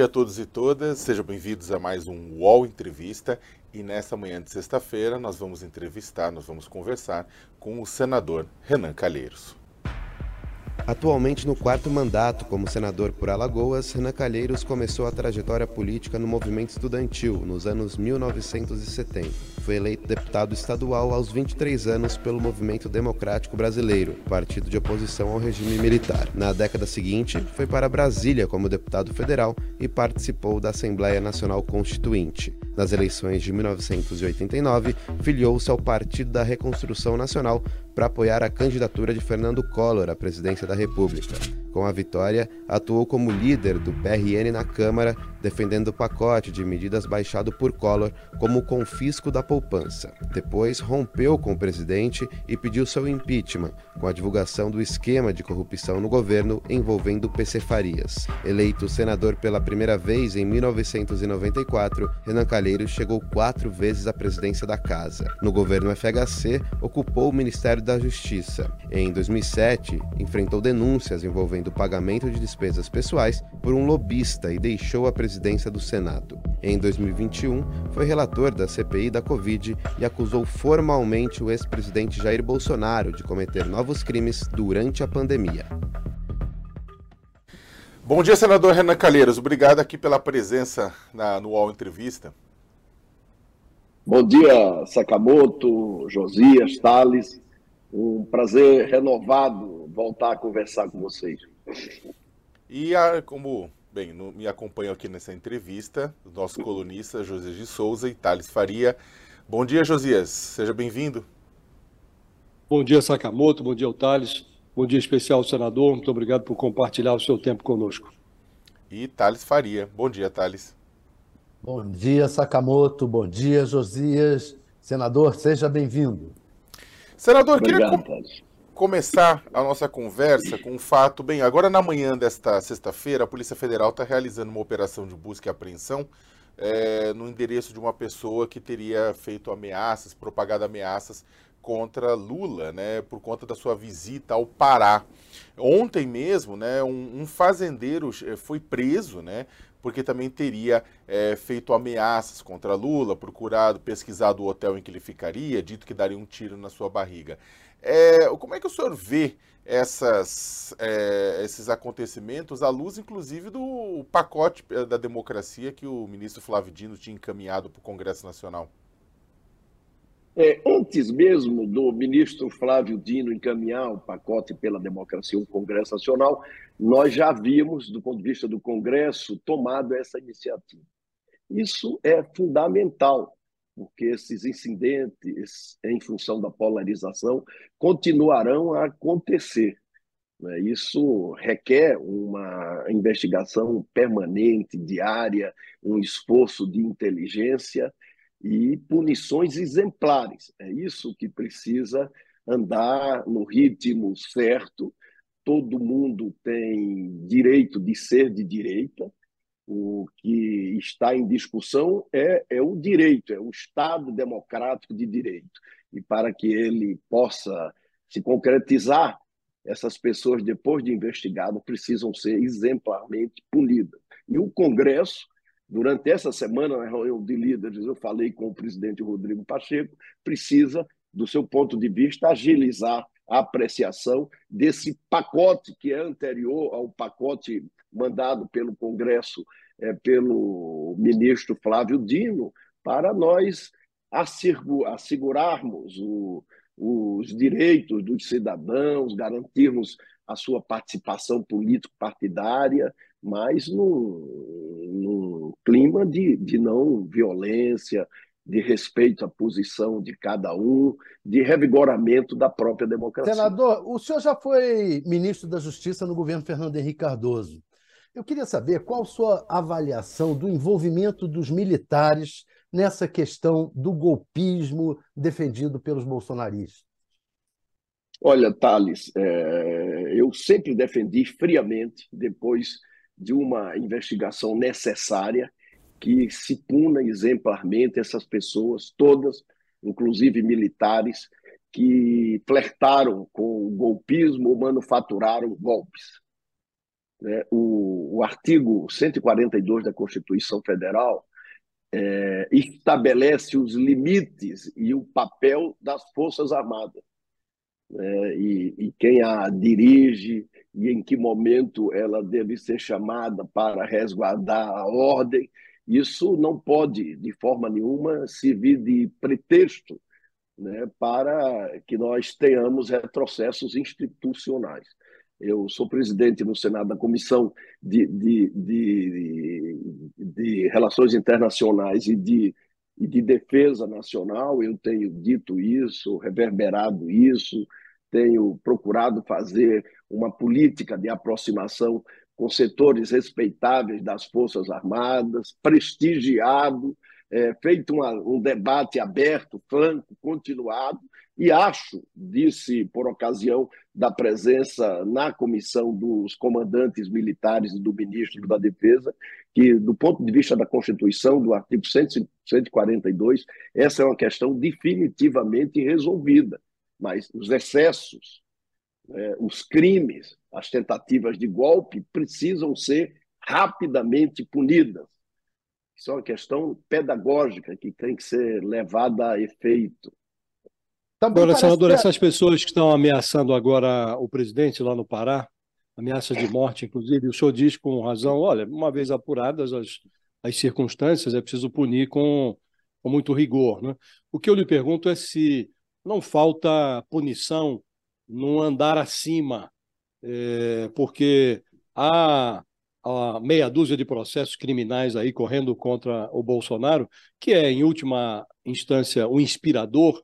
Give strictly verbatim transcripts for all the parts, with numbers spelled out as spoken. E a todos e todas, sejam bem-vindos a mais um U O L Entrevista. E nesta manhã de sexta-feira nós vamos entrevistar, nós vamos conversar com o senador Renan Calheiros. Atualmente no quarto mandato como senador por Alagoas, Renan Calheiros começou a trajetória política no movimento estudantil nos anos mil novecentos e setenta. Foi eleito deputado estadual aos vinte e três anos pelo Movimento Democrático Brasileiro, partido de oposição ao regime militar. Na década seguinte, foi para Brasília como deputado federal e participou da Assembleia Nacional Constituinte. Nas eleições de mil novecentos e oitenta e nove, filiou-se ao Partido da Reconstrução Nacional para apoiar a candidatura de Fernando Collor à presidência da República. Com a vitória, atuou como líder do P R N na Câmara, defendendo o pacote de medidas baixado por Collor como o confisco da poupança. Depois, rompeu com o presidente e pediu seu impeachment, com a divulgação do esquema de corrupção no governo envolvendo o P C Farias. Eleito senador pela primeira vez em mil novecentos e noventa e quatro, Renan Calheiros chegou quatro vezes à presidência da Casa. No governo F H C, ocupou o Ministério da Justiça. Em dois mil e sete, enfrentou denúncias envolvendo do pagamento de despesas pessoais por um lobista e deixou a presidência do Senado. Em dois mil e vinte e um, foi relator da C P I da Covid e acusou formalmente o ex-presidente Jair Bolsonaro de cometer novos crimes durante a pandemia. Bom dia, senador Renan Calheiros. Obrigado aqui pela presença na, no U O L Entrevista. Bom dia, Sakamoto, Josias, Thales. Um prazer renovado voltar a conversar com vocês. E a, como bem, no, me acompanham aqui nessa entrevista, o nosso colunista Josias de Souza e Thales Faria. Bom dia, Josias. Seja bem-vindo. Bom dia, Sakamoto. Bom dia, Thales. Bom dia especial, senador. Muito obrigado por compartilhar o seu tempo conosco. E Thales Faria. Bom dia, Thales. Bom dia, Sakamoto. Bom dia, Josias. Senador, seja bem-vindo. Senador, obrigado, queria com... começar a nossa conversa com um fato. Bem, agora na manhã desta sexta-feira, a Polícia Federal está realizando uma operação de busca e apreensão é, no endereço de uma pessoa que teria feito ameaças, propagado ameaças contra Lula, né, por conta da sua visita ao Pará. Ontem mesmo, né, um, um fazendeiro foi preso, né, porque também teria é, feito ameaças contra Lula, procurado, pesquisado o hotel em que ele ficaria, dito que daria um tiro na sua barriga. É, como é que o senhor vê essas, é, esses acontecimentos à luz, inclusive, do pacote da democracia que o ministro Flávio Dino tinha encaminhado para o Congresso Nacional? É, antes mesmo do ministro Flávio Dino encaminhar o pacote pela democracia ao Congresso Nacional, nós já havíamos, do ponto de vista do Congresso, tomado essa iniciativa. Isso é fundamental, porque esses incidentes, em função da polarização, continuarão a acontecer. Isso requer uma investigação permanente, diária, um esforço de inteligência e punições exemplares. É isso que precisa andar no ritmo certo. Todo mundo tem direito de ser de direita. O que está em discussão é, é o direito, é o Estado democrático de direito. E para que ele possa se concretizar, essas pessoas, depois de investigadas, precisam ser exemplarmente punidas. E o Congresso, durante essa semana, na reunião de líderes, eu falei com o presidente Rodrigo Pacheco, precisa, do seu ponto de vista, agilizar a apreciação desse pacote que é anterior ao pacote mandado pelo Congresso, é, pelo ministro Flávio Dino, para nós assegurarmos o, os direitos dos cidadãos, garantirmos a sua participação político-partidária, mas num clima de, de não violência, de respeito à posição de cada um, de revigoramento da própria democracia. Senador, o senhor já foi ministro da Justiça no governo Fernando Henrique Cardoso. Eu queria saber qual a sua avaliação do envolvimento dos militares nessa questão do golpismo defendido pelos bolsonaristas. Olha, Thales, é, eu sempre defendi friamente, depois de uma investigação necessária, que se puna exemplarmente essas pessoas todas, inclusive militares, que flertaram com o golpismo ou manufaturaram golpes. né, o, o artigo cento e quarenta e dois da Constituição Federal é, estabelece os limites e o papel das Forças Armadas, né, e, e quem a dirige e em que momento ela deve ser chamada para resguardar a ordem. Isso não pode, de forma nenhuma, servir de pretexto, né, para que nós tenhamos retrocessos institucionais. Eu sou presidente no Senado da Comissão de, de, de, de Relações Internacionais e de, e de Defesa Nacional. Eu tenho dito isso, reverberado isso, tenho procurado fazer uma política de aproximação com setores respeitáveis das Forças Armadas, prestigiado, é, feito uma, um debate aberto, franco, continuado, e acho, disse por ocasião da presença na comissão dos comandantes militares e do ministro da Defesa, que do ponto de vista da Constituição, do artigo cento e quarenta e dois, essa é uma questão definitivamente resolvida, mas os excessos, é, os crimes, as tentativas de golpe precisam ser rapidamente punidas. Isso é uma questão pedagógica que tem que ser levada a efeito. Também agora, senador, essas pessoas que estão ameaçando agora o presidente lá no Pará, ameaças de morte, inclusive, o senhor diz com razão, olha, uma vez apuradas as, as circunstâncias, é preciso punir com, com muito rigor, né? O que eu lhe pergunto é se não falta punição num andar acima, é, porque há, há meia dúzia de processos criminais aí correndo contra o Bolsonaro, que é, em última instância, o inspirador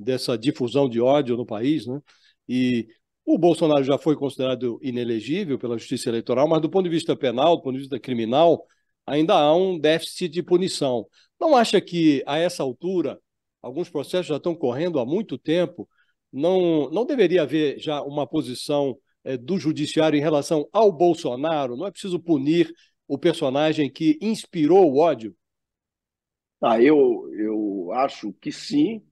dessa difusão de ódio no país, né? E o Bolsonaro já foi considerado inelegível pela Justiça Eleitoral, mas do ponto de vista penal, do ponto de vista criminal, ainda há um déficit de punição. Não acha que, a essa altura, alguns processos já estão correndo há muito tempo? Não, não deveria haver já uma posição é, do judiciário em relação ao Bolsonaro? Não é preciso punir o personagem que inspirou o ódio? Ah, eu, eu acho que sim,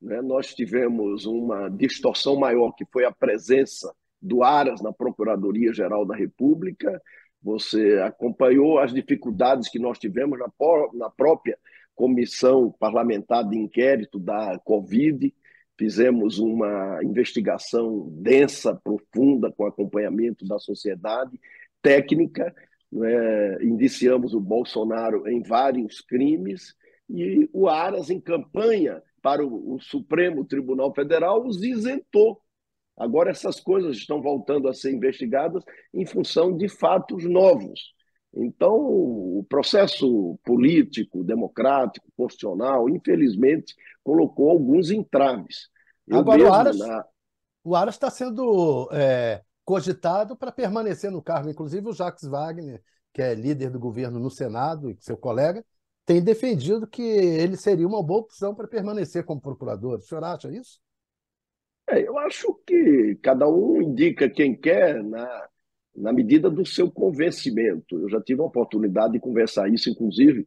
né? Nós tivemos uma distorção maior, que foi a presença do Aras na Procuradoria-Geral da República. Você acompanhou as dificuldades que nós tivemos na, na própria Comissão Parlamentar de Inquérito da Covid. Fizemos uma investigação densa, profunda, com acompanhamento da sociedade técnica, né? Indiciamos o Bolsonaro em vários crimes e o Aras, em campanha para o, o Supremo Tribunal Federal, os isentou. Agora essas coisas estão voltando a ser investigadas em função de fatos novos. Então, o processo político, democrático, constitucional, infelizmente, colocou alguns entraves. Eu Agora, o Aras, na... o Aras está sendo é, cogitado para permanecer no cargo. Inclusive, o Jacques Wagner, que é líder do governo no Senado, e seu colega, tem defendido que ele seria uma boa opção para permanecer como procurador. O senhor acha isso? É, eu acho que cada um indica quem quer na... na medida do seu convencimento. Eu já tive a oportunidade de conversar isso, inclusive,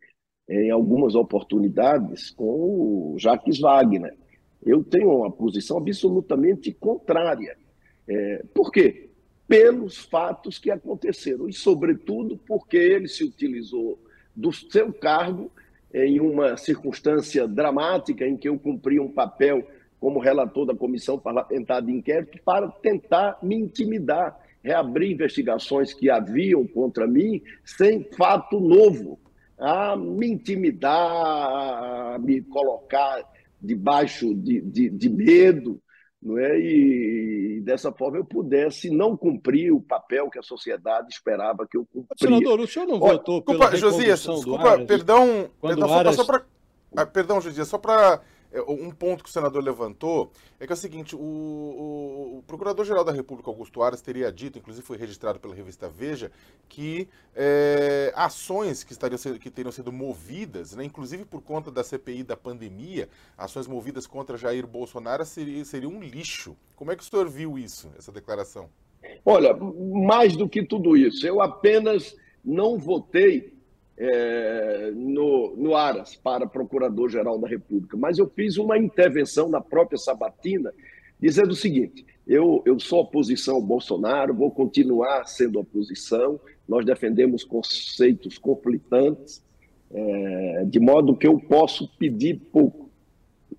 em algumas oportunidades, com o Jacques Wagner. Eu tenho uma posição absolutamente contrária. É, por quê? Pelos fatos que aconteceram, e, sobretudo, porque ele se utilizou do seu cargo em uma circunstância dramática em que eu cumpri um papel como relator da Comissão Parlamentar de Inquérito para tentar me intimidar, reabrir investigações que haviam contra mim sem fato novo, a me intimidar, a me colocar debaixo de, de, de medo, não é? E, e dessa forma eu pudesse não cumprir o papel que a sociedade esperava que eu cumprisse. Senador, o senhor não votou oh, desculpa, pela Josias, desculpa, do Aras, perdão, perdão, só Aras... só pra, ah, perdão, Josias, só para... Um ponto que o senador levantou é que é o seguinte, o, o, o Procurador-Geral da República, Augusto Aras, teria dito, inclusive foi registrado pela revista Veja, que é, ações que, estariam, que teriam sido movidas, né, inclusive por conta da C P I da pandemia, ações movidas contra Jair Bolsonaro seria, seria um lixo. Como é que o senhor viu isso, essa declaração? Olha, mais do que tudo isso, eu apenas não votei É, no, no Aras para Procurador-Geral da República, mas eu fiz uma intervenção na própria sabatina dizendo o seguinte: eu, eu sou oposição ao Bolsonaro, vou continuar sendo oposição, nós defendemos conceitos conflitantes, é, de modo que eu posso pedir pouco,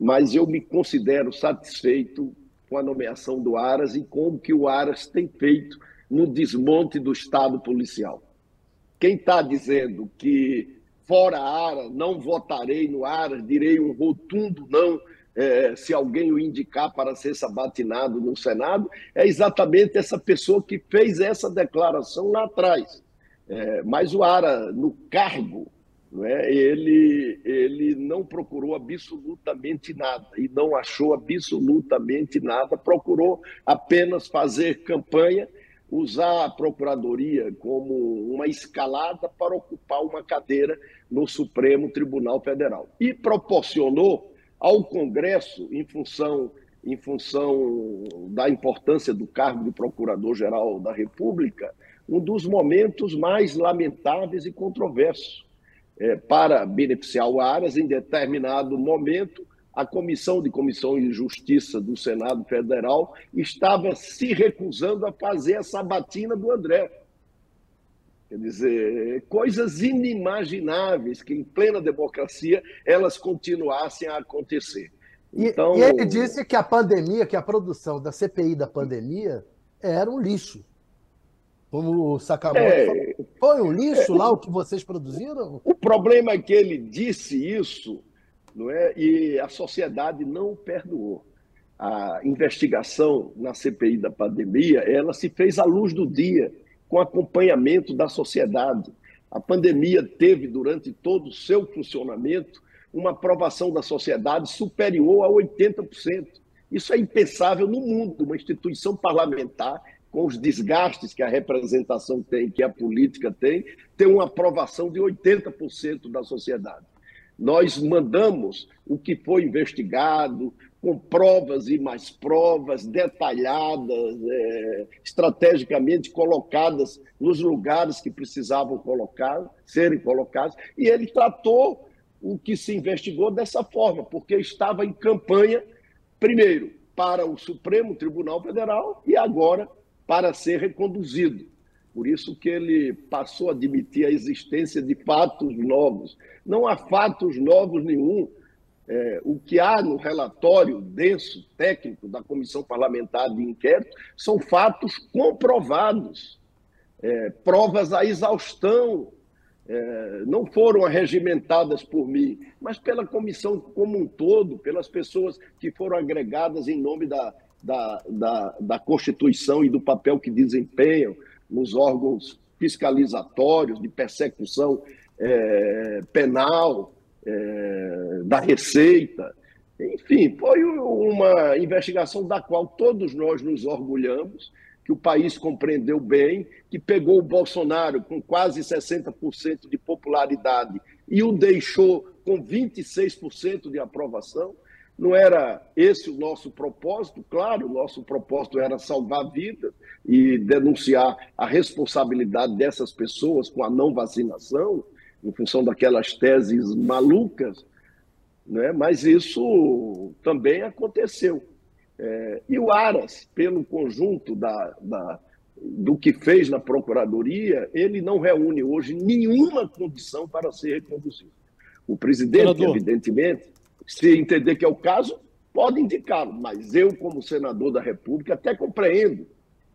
mas eu me considero satisfeito com a nomeação do Aras e como que o Aras tem feito no desmonte do Estado policial. Quem está dizendo que fora Aras, não votarei no Aras, direi um rotundo não, é, se alguém o indicar para ser sabatinado no Senado, é exatamente essa pessoa que fez essa declaração lá atrás. É, mas o Aras, no cargo, não é, ele, ele não procurou absolutamente nada e não achou absolutamente nada, procurou apenas fazer campanha, usar a Procuradoria como uma escalada para ocupar uma cadeira no Supremo Tribunal Federal. E proporcionou ao Congresso, em função, em função da importância do cargo de Procurador-Geral da República, um dos momentos mais lamentáveis e controversos. É, para beneficiar o Aras, em determinado momento, a Comissão de Comissão e Justiça do Senado Federal estava se recusando a fazer a sabatina do André. Quer dizer, coisas inimagináveis que, em plena democracia, elas continuassem a acontecer. Então... E, e ele disse que a pandemia, que a produção da C P I da pandemia era um lixo. Como o Sakamoto é... falou. Foi um lixo lá o que vocês produziram? O problema é que ele disse isso, não é? E a sociedade não o perdoou. A investigação na C P I da pandemia, ela se fez à luz do dia, com acompanhamento da sociedade. A pandemia teve, durante todo o seu funcionamento, uma aprovação da sociedade superior a oitenta por cento. Isso é impensável no mundo, uma instituição parlamentar, com os desgastes que a representação tem, que a política tem, tem uma aprovação de oitenta por cento da sociedade. Nós mandamos o que foi investigado, com provas e mais provas detalhadas, é, estrategicamente colocadas nos lugares que precisavam colocar, serem colocadas, e ele tratou o que se investigou dessa forma, porque estava em campanha, primeiro, para o Supremo Tribunal Federal e agora para ser reconduzido. Por isso que ele passou a admitir a existência de fatos novos. Não há fatos novos nenhum. É, o que há no relatório denso, técnico, da Comissão Parlamentar de Inquérito são fatos comprovados, é, provas à exaustão. É, não foram arregimentadas por mim, mas pela comissão como um todo, pelas pessoas que foram agregadas em nome da Da, da, da Constituição e do papel que desempenham nos órgãos fiscalizatórios, de persecução é, penal, é, da Receita. Enfim, foi uma investigação da qual todos nós nos orgulhamos, que o país compreendeu bem, que pegou o Bolsonaro com quase sessenta por cento de popularidade e o deixou com vinte e seis por cento de aprovação. Não era esse o nosso propósito, claro, o nosso propósito era salvar vidas e denunciar a responsabilidade dessas pessoas com a não vacinação, em função daquelas teses malucas, né? Mas isso também aconteceu. É, e o Aras, pelo conjunto da, da, do que fez na Procuradoria, ele não reúne hoje nenhuma condição para ser reconduzido. O presidente, senador, evidentemente... Se entender que é o caso, pode indicá-lo. Mas eu, como senador da República, até compreendo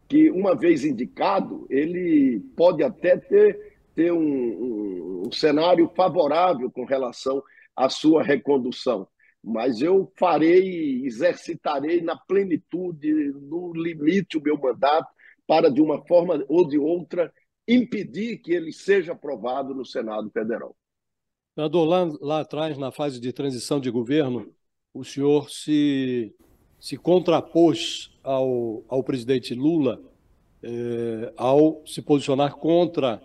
que, uma vez indicado, ele pode até ter, ter um, um, um cenário favorável com relação à sua recondução. Mas eu farei, exercitarei na plenitude, no limite, o meu mandato para, de uma forma ou de outra, impedir que ele seja aprovado no Senado Federal. Senador, lá, lá atrás, na fase de transição de governo, o senhor se, se contrapôs ao, ao presidente Lula eh, ao se posicionar contra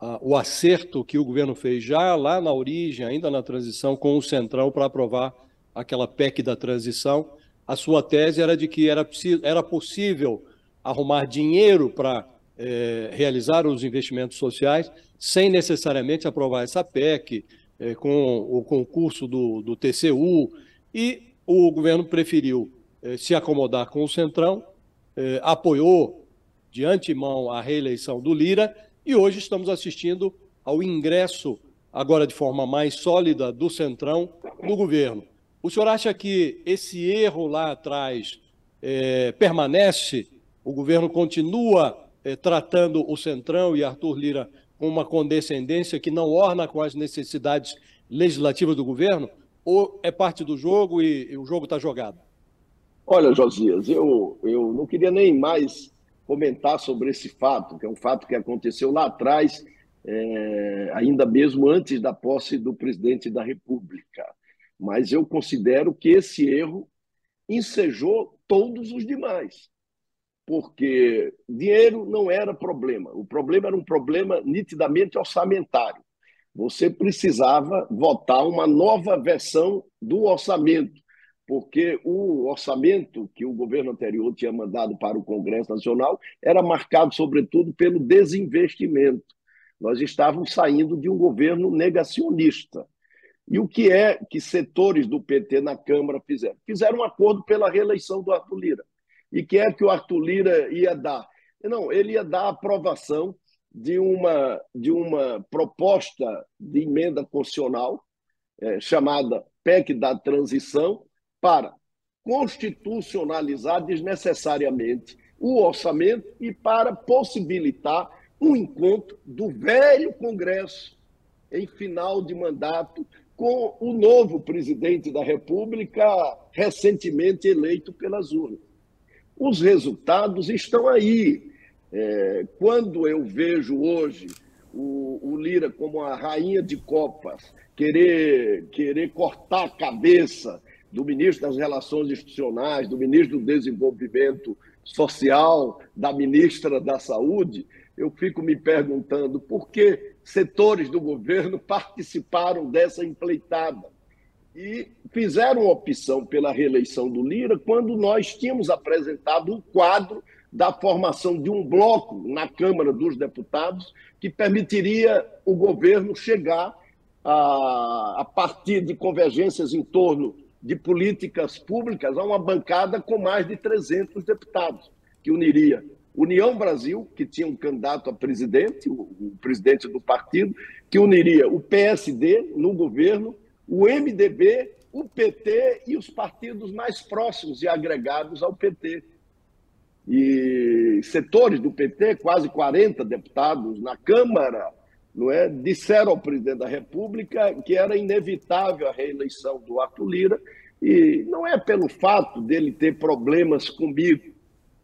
ah, o acerto que o governo fez já lá na origem, ainda na transição, com o Centrão para aprovar aquela P E C da transição. A sua tese era de que era, era possível arrumar dinheiro para eh, realizar os investimentos sociais sem necessariamente aprovar essa P E C, É, com o concurso do, do T C U, e o governo preferiu eh, se acomodar com o Centrão, eh, apoiou de antemão a reeleição do Lira e hoje estamos assistindo ao ingresso, agora de forma mais sólida, do Centrão no governo. O senhor acha que esse erro lá atrás eh, permanece? O governo continua eh, tratando o Centrão e Arthur Lira com uma condescendência que não orna com as necessidades legislativas do governo? Ou é parte do jogo e, e o jogo está jogado? Olha, Josias, eu, eu não queria nem mais comentar sobre esse fato, que é um fato que aconteceu lá atrás, é, ainda mesmo antes da posse do presidente da República. Mas eu considero que esse erro ensejou todos os demais, porque dinheiro não era problema. O problema era um problema nitidamente orçamentário. Você precisava votar uma nova versão do orçamento, porque o orçamento que o governo anterior tinha mandado para o Congresso Nacional era marcado, sobretudo, pelo desinvestimento. Nós estávamos saindo de um governo negacionista. E o que é que setores do P T na Câmara fizeram? Fizeram um acordo pela reeleição do Arthur Lira. E que é que o Arthur Lira ia dar? Não, ele ia dar a aprovação de uma, de uma proposta de emenda constitucional é, chamada P E C da Transição, para constitucionalizar desnecessariamente o orçamento e para possibilitar um encontro do velho Congresso em final de mandato com o novo presidente da República recentemente eleito pelas urnas. Os resultados estão aí. É, quando eu vejo hoje o, o Lira como a rainha de copas, querer, querer cortar a cabeça do ministro das Relações Institucionais, do ministro do Desenvolvimento Social, da ministra da Saúde, eu fico me perguntando por que setores do governo participaram dessa empleitada e fizeram opção pela reeleição do Lira quando nós tínhamos apresentado um quadro da formação de um bloco na Câmara dos Deputados que permitiria o governo chegar a, a partir de convergências em torno de políticas públicas a uma bancada com mais de trezentos deputados, que uniria União Brasil, que tinha um candidato a presidente, o, o presidente do partido, que uniria o P S D no governo, o M D B, o P T e os partidos mais próximos e agregados ao P T. E setores do P T, quase quarenta deputados na Câmara, não é, disseram ao presidente da República que era inevitável a reeleição do Arthur Lira, e não é pelo fato dele ter problemas comigo,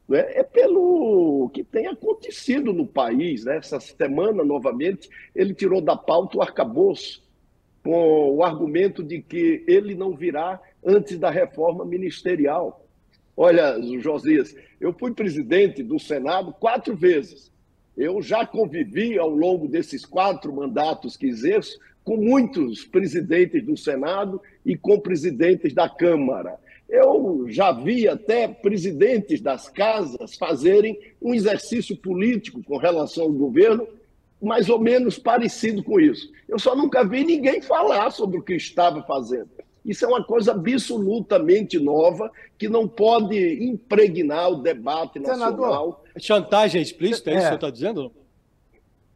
não é, é pelo que tem acontecido no país, né? Essa semana, novamente, ele tirou da pauta o arcabouço, com o argumento de que ele não virá antes da reforma ministerial. Olha, Josias, eu fui presidente do Senado quatro vezes. Eu já convivi ao longo desses quatro mandatos que exerço com muitos presidentes do Senado e com presidentes da Câmara. Eu já vi até presidentes das casas fazerem um exercício político com relação ao governo mais ou menos parecido com isso. Eu só nunca vi ninguém falar sobre o que estava fazendo. Isso é uma coisa absolutamente nova que não pode impregnar o debate nacional. Senador, chantagem explícita, é isso que você está dizendo?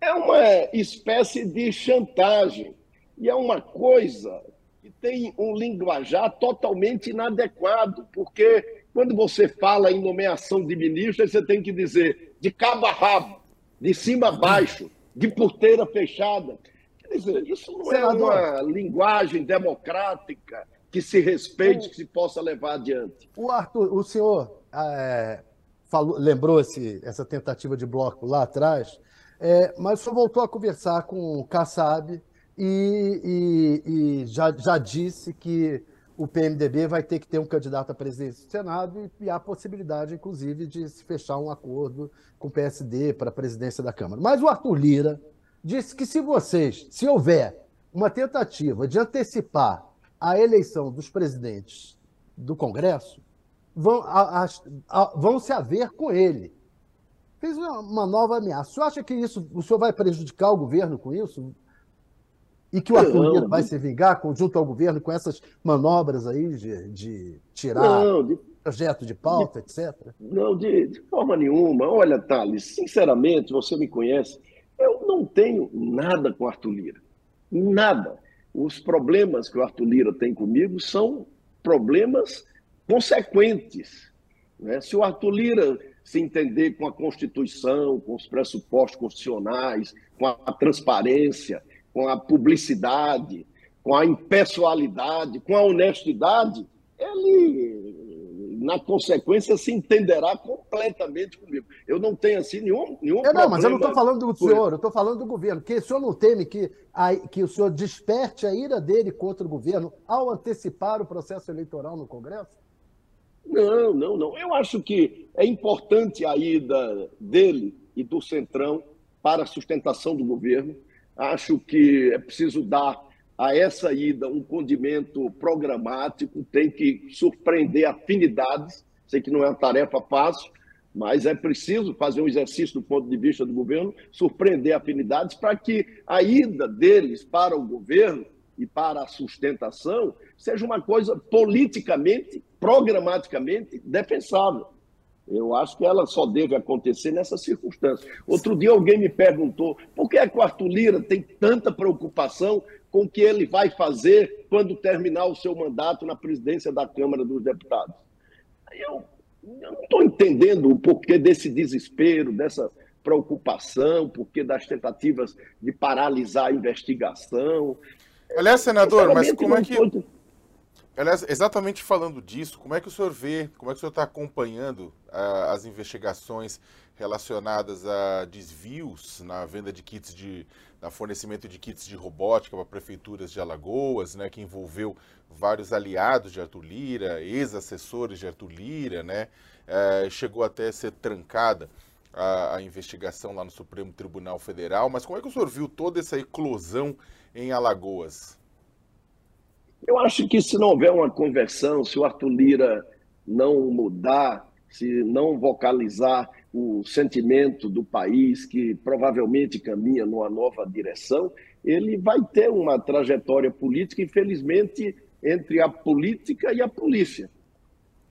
É uma espécie de chantagem. E é uma coisa que tem um linguajar totalmente inadequado, porque quando você fala em nomeação de ministro, você tem que dizer de cabo a rabo, de cima a baixo, de porteira fechada. Quer dizer, isso não Senador, é uma linguagem democrática que se respeite, que se possa levar adiante. O Arthur, o senhor é, falou, lembrou esse, essa tentativa de bloco lá atrás, é, mas o senhor voltou a conversar com o Kassab e, e, e já, já disse que o P M D B vai ter que ter um candidato à presidência do Senado e, e há possibilidade, inclusive, de se fechar um acordo com o P S D para a presidência da Câmara. Mas o Arthur Lira disse que se vocês, se houver uma tentativa de antecipar a eleição dos presidentes do Congresso, vão, a, a, a, vão se haver com ele. Fez uma, uma nova ameaça. O senhor acha que isso, o senhor vai prejudicar o governo com isso? E que o Arthur vai se vingar junto ao governo com essas manobras aí de, de tirar não, de, projeto de pauta, etcétera? Não, de, de forma nenhuma. Olha, Thales, sinceramente, você me conhece, eu não tenho nada com Arthur Lira. Nada. Os problemas que o Arthur Lira tem comigo são problemas consequentes. Né? Se o Arthur Lira se entender com a Constituição, com os pressupostos constitucionais, com a transparência, com a publicidade, com a impessoalidade, com a honestidade, ele, na consequência, se entenderá completamente comigo. Eu não tenho, assim, nenhum, nenhum é, problema. Não, mas eu não estou falando do senhor, eu estou falando do governo. Que o senhor não teme que, a, que o senhor desperte a ira dele contra o governo ao antecipar o processo eleitoral no Congresso? Não, não, não. Eu acho que é importante a ida dele e do Centrão para a sustentação do governo. Acho que é preciso dar a essa ida um condimento programático, tem que surpreender afinidades, sei que não é uma tarefa fácil, mas é preciso fazer um exercício do ponto de vista do governo, surpreender afinidades para que a ida deles para o governo e para a sustentação seja uma coisa politicamente, programaticamente defensável. Eu acho que ela só deve acontecer nessas circunstâncias. Outro dia alguém me perguntou por que é que o Arthur Lira tem tanta preocupação com o que ele vai fazer quando terminar o seu mandato na presidência da Câmara dos Deputados. Eu, eu não estou entendendo o porquê desse desespero, dessa preocupação, o porquê das tentativas de paralisar a investigação. Aliás, senador, mas como é que... Tô... Aliás, exatamente falando disso, como é que o senhor vê, como é que o senhor está acompanhando ah, as investigações relacionadas a desvios na venda de kits de, na fornecimento de kits de robótica para prefeituras de Alagoas, né, que envolveu vários aliados de Arthur Lira, ex-assessores de Arthur Lira, né, ah, chegou até a ser trancada a, a investigação lá no Supremo Tribunal Federal, mas como é que o senhor viu toda essa eclosão em Alagoas? Eu acho que se não houver uma conversão, se o Arthur Lira não mudar, se não vocalizar o sentimento do país, que provavelmente caminha numa nova direção, ele vai ter uma trajetória política, infelizmente, entre a política e a polícia.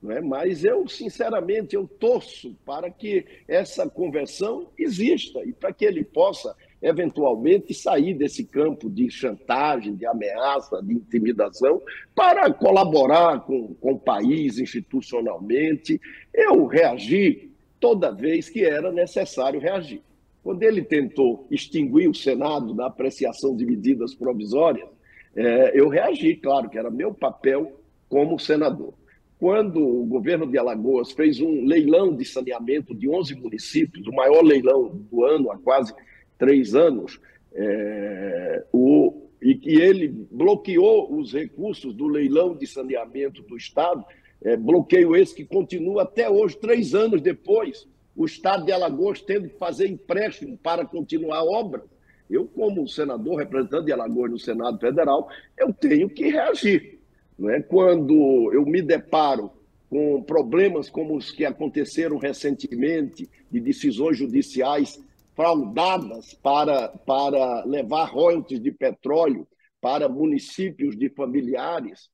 Não é? Mas eu, sinceramente, eu torço para que essa conversão exista e para que ele possa eventualmente sair desse campo de chantagem, de ameaça, de intimidação, para colaborar com, com o país institucionalmente. Eu reagi toda vez que era necessário reagir. Quando ele tentou extinguir o Senado da apreciação de medidas provisórias, é, eu reagi, claro que era meu papel como senador. Quando o governo de Alagoas fez um leilão de saneamento de onze municípios, o maior leilão do ano há quase três anos, é, o, e que ele bloqueou os recursos do leilão de saneamento do Estado, é, bloqueio esse que continua até hoje, três anos depois, o Estado de Alagoas tendo que fazer empréstimo para continuar a obra. Eu, como senador representante de Alagoas no Senado Federal, eu tenho que reagir. Não é? Quando eu me deparo com problemas como os que aconteceram recentemente, de decisões judiciais fraudadas para, para levar royalties de petróleo para municípios de familiares,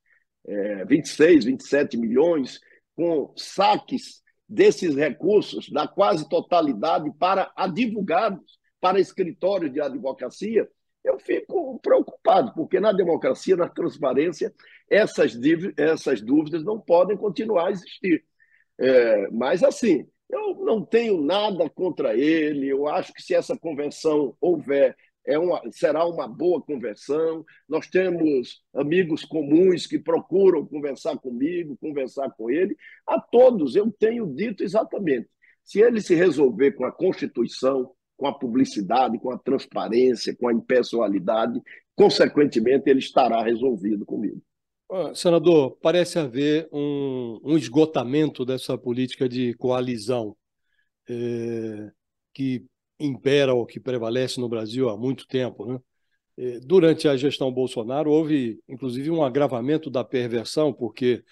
é, vinte e seis, vinte e sete milhões, com saques desses recursos, da quase totalidade, para advogados, para escritórios de advocacia, eu fico preocupado, porque na democracia, na transparência, essas, essas dúvidas não podem continuar a existir. É, mas, assim, eu não tenho nada contra ele, eu acho que se essa convenção houver, é uma, será uma boa convenção. Nós temos amigos comuns que procuram conversar comigo, conversar com ele. A todos eu tenho dito exatamente, se ele se resolver com a Constituição, com a publicidade, com a transparência, com a impessoalidade, consequentemente ele estará resolvido comigo. Senador, parece haver um, um esgotamento dessa política de coalizão eh, que impera ou que prevalece no Brasil há muito tempo, né? Eh, durante a gestão Bolsonaro houve, inclusive, um agravamento da perversão, porque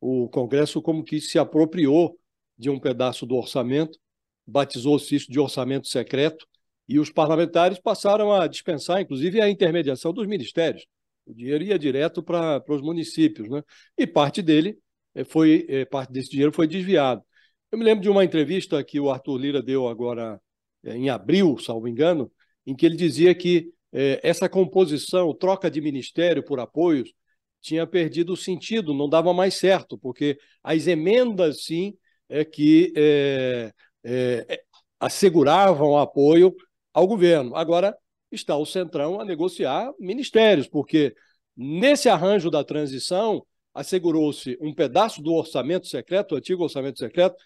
o Congresso como que se apropriou de um pedaço do orçamento, batizou-se isso de orçamento secreto, e os parlamentares passaram a dispensar, inclusive, a intermediação dos ministérios. O dinheiro ia direto para os municípios, né? E parte dele foi, é, parte desse dinheiro foi desviado. Eu me lembro de uma entrevista que o Arthur Lira deu agora é, em abril, salvo engano, em que ele dizia que é, essa composição, troca de ministério por apoios, tinha perdido o sentido, não dava mais certo, porque as emendas, sim, é que é, é, asseguravam apoio ao governo. Agora está o Centrão a negociar ministérios, porque nesse arranjo da transição assegurou-se um pedaço do orçamento secreto, o antigo orçamento secreto,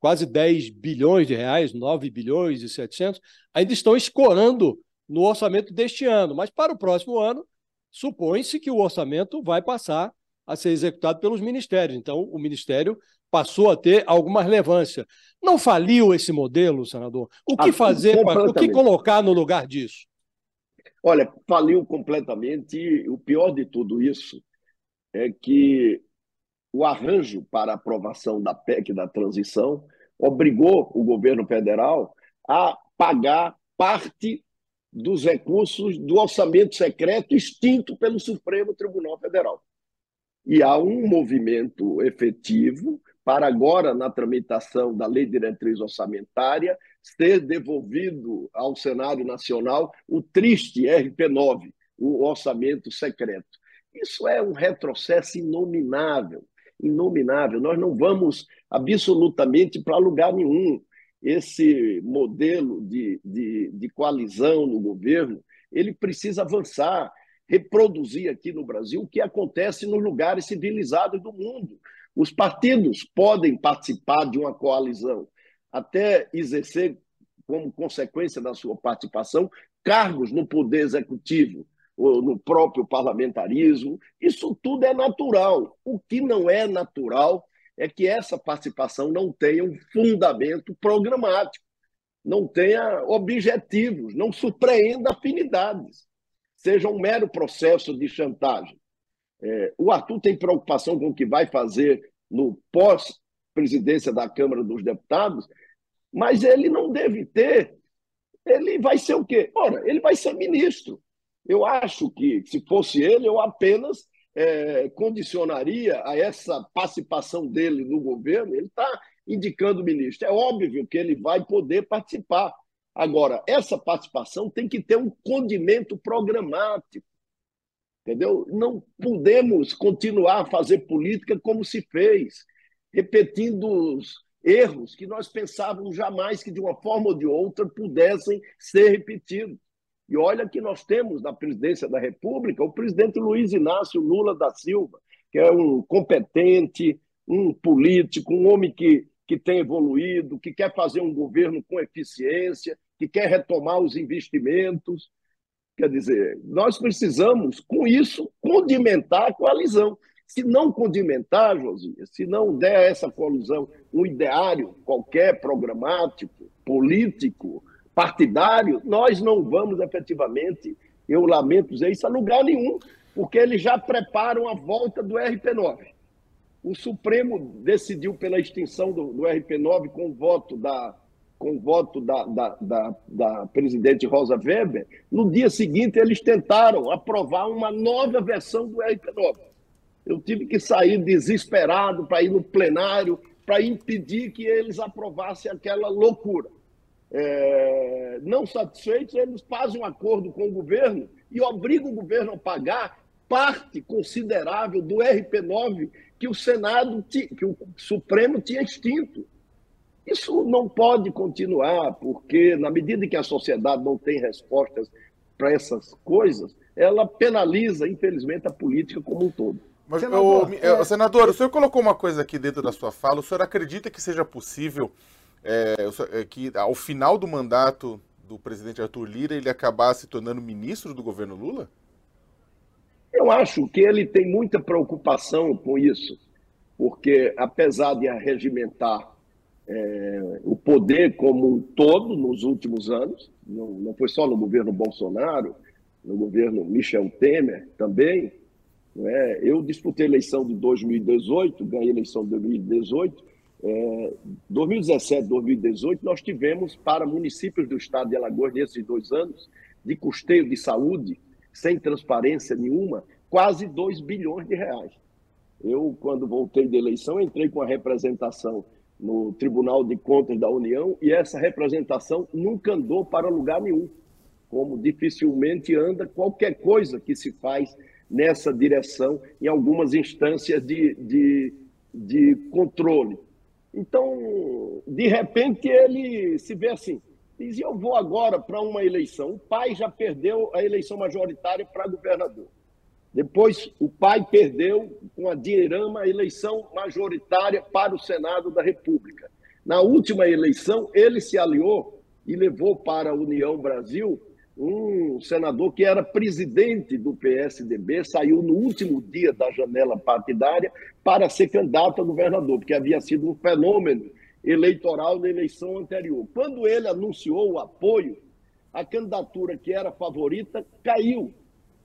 quase dez bilhões de reais, nove bilhões e setecentos, ainda estão escorando no orçamento deste ano, mas para o próximo ano supõe-se que o orçamento vai passar a ser executado pelos ministérios. Então, o ministério passou a ter alguma relevância. Não faliu esse modelo, senador? O que fazer, o que colocar no lugar disso? Olha, faliu completamente, e o pior de tudo isso é que o arranjo para a aprovação da P E C da transição obrigou o governo federal a pagar parte dos recursos do orçamento secreto extinto pelo Supremo Tribunal Federal. E há um movimento efetivo para agora, na tramitação da Lei de Diretriz Orçamentária, ser devolvido ao Senado Nacional o triste R P nove, o orçamento secreto. Isso é um retrocesso inominável, inominável. Nós não vamos absolutamente para lugar nenhum. Esse modelo de, de, de coalizão no governo, ele precisa avançar, reproduzir aqui no Brasil o que acontece nos lugares civilizados do mundo. Os partidos podem participar de uma coalizão, até exercer, como consequência da sua participação, cargos no poder executivo, ou no próprio parlamentarismo. Isso tudo é natural. O que não é natural é que essa participação não tenha um fundamento programático, não tenha objetivos, não surpreenda afinidades, seja um mero processo de chantagem. É, o Arthur tem preocupação com o que vai fazer no pós-presidência da Câmara dos Deputados, mas ele não deve ter. Ele vai ser o quê? Ora, ele vai ser ministro. Eu acho que, se fosse ele, eu apenas é, condicionaria a essa participação dele no governo. Ele está indicando ministro. É óbvio que ele vai poder participar. Agora, essa participação tem que ter um condimento programático. Entendeu? Não podemos continuar a fazer política como se fez, repetindo os erros que nós pensávamos jamais que, de uma forma ou de outra, pudessem ser repetidos. E olha que nós temos na presidência da República o presidente Luiz Inácio Lula da Silva, que é um competente, um político, um homem que, que tem evoluído, que quer fazer um governo com eficiência, que quer retomar os investimentos. Quer dizer, nós precisamos, com isso, condimentar a coalizão. Se não condimentar, Josias, se não der a essa coalizão um ideário qualquer, programático, político, partidário, nós não vamos efetivamente, eu lamento dizer isso, a lugar nenhum, porque eles já preparam a volta do R P nove. O Supremo decidiu pela extinção do, do R P nove com o voto da... com o voto da, da, da, da presidente Rosa Weber. No dia seguinte eles tentaram aprovar uma nova versão do R P nove. Eu tive que sair desesperado para ir no plenário, para impedir que eles aprovassem aquela loucura. É, não satisfeitos, eles fazem um acordo com o governo e obrigam o governo a pagar parte considerável do R P nove que o Senado, que o Supremo tinha extinto. Isso não pode continuar, porque na medida que a sociedade não tem respostas para essas coisas, ela penaliza, infelizmente, a política como um todo. Mas, senador, o, é... senador, o senhor colocou uma coisa aqui dentro da sua fala. O senhor acredita que seja possível é, que, ao final do mandato do presidente Arthur Lira, ele acabar se tornando ministro do governo Lula? Eu acho que ele tem muita preocupação com isso, porque, apesar de arregimentar É, o poder como um todo nos últimos anos, não, não foi só no governo Bolsonaro, no governo Michel Temer também, não é? Eu disputei a eleição de dois mil e dezoito, ganhei a eleição de dois mil e dezoito, é, dois mil e dezessete, dois mil e dezoito nós tivemos para municípios do estado de Alagoas, nesses dois anos, de custeio de saúde, sem transparência nenhuma, quase dois bilhões de reais. Eu, quando voltei da eleição, entrei com a representação no Tribunal de Contas da União e essa representação nunca andou para lugar nenhum, como dificilmente anda qualquer coisa que se faz nessa direção em algumas instâncias de, de, de controle. Então, de repente, ele se vê assim, diz, eu vou agora para uma eleição. O pai já perdeu a eleição majoritária para governador. Depois, o pai perdeu com a dinheirama a eleição majoritária para o Senado da República. Na última eleição, ele se aliou e levou para a União Brasil um senador que era presidente do P S D B, saiu no último dia da janela partidária para ser candidato a governador, porque havia sido um fenômeno eleitoral na eleição anterior. Quando ele anunciou o apoio, a candidatura que era favorita caiu.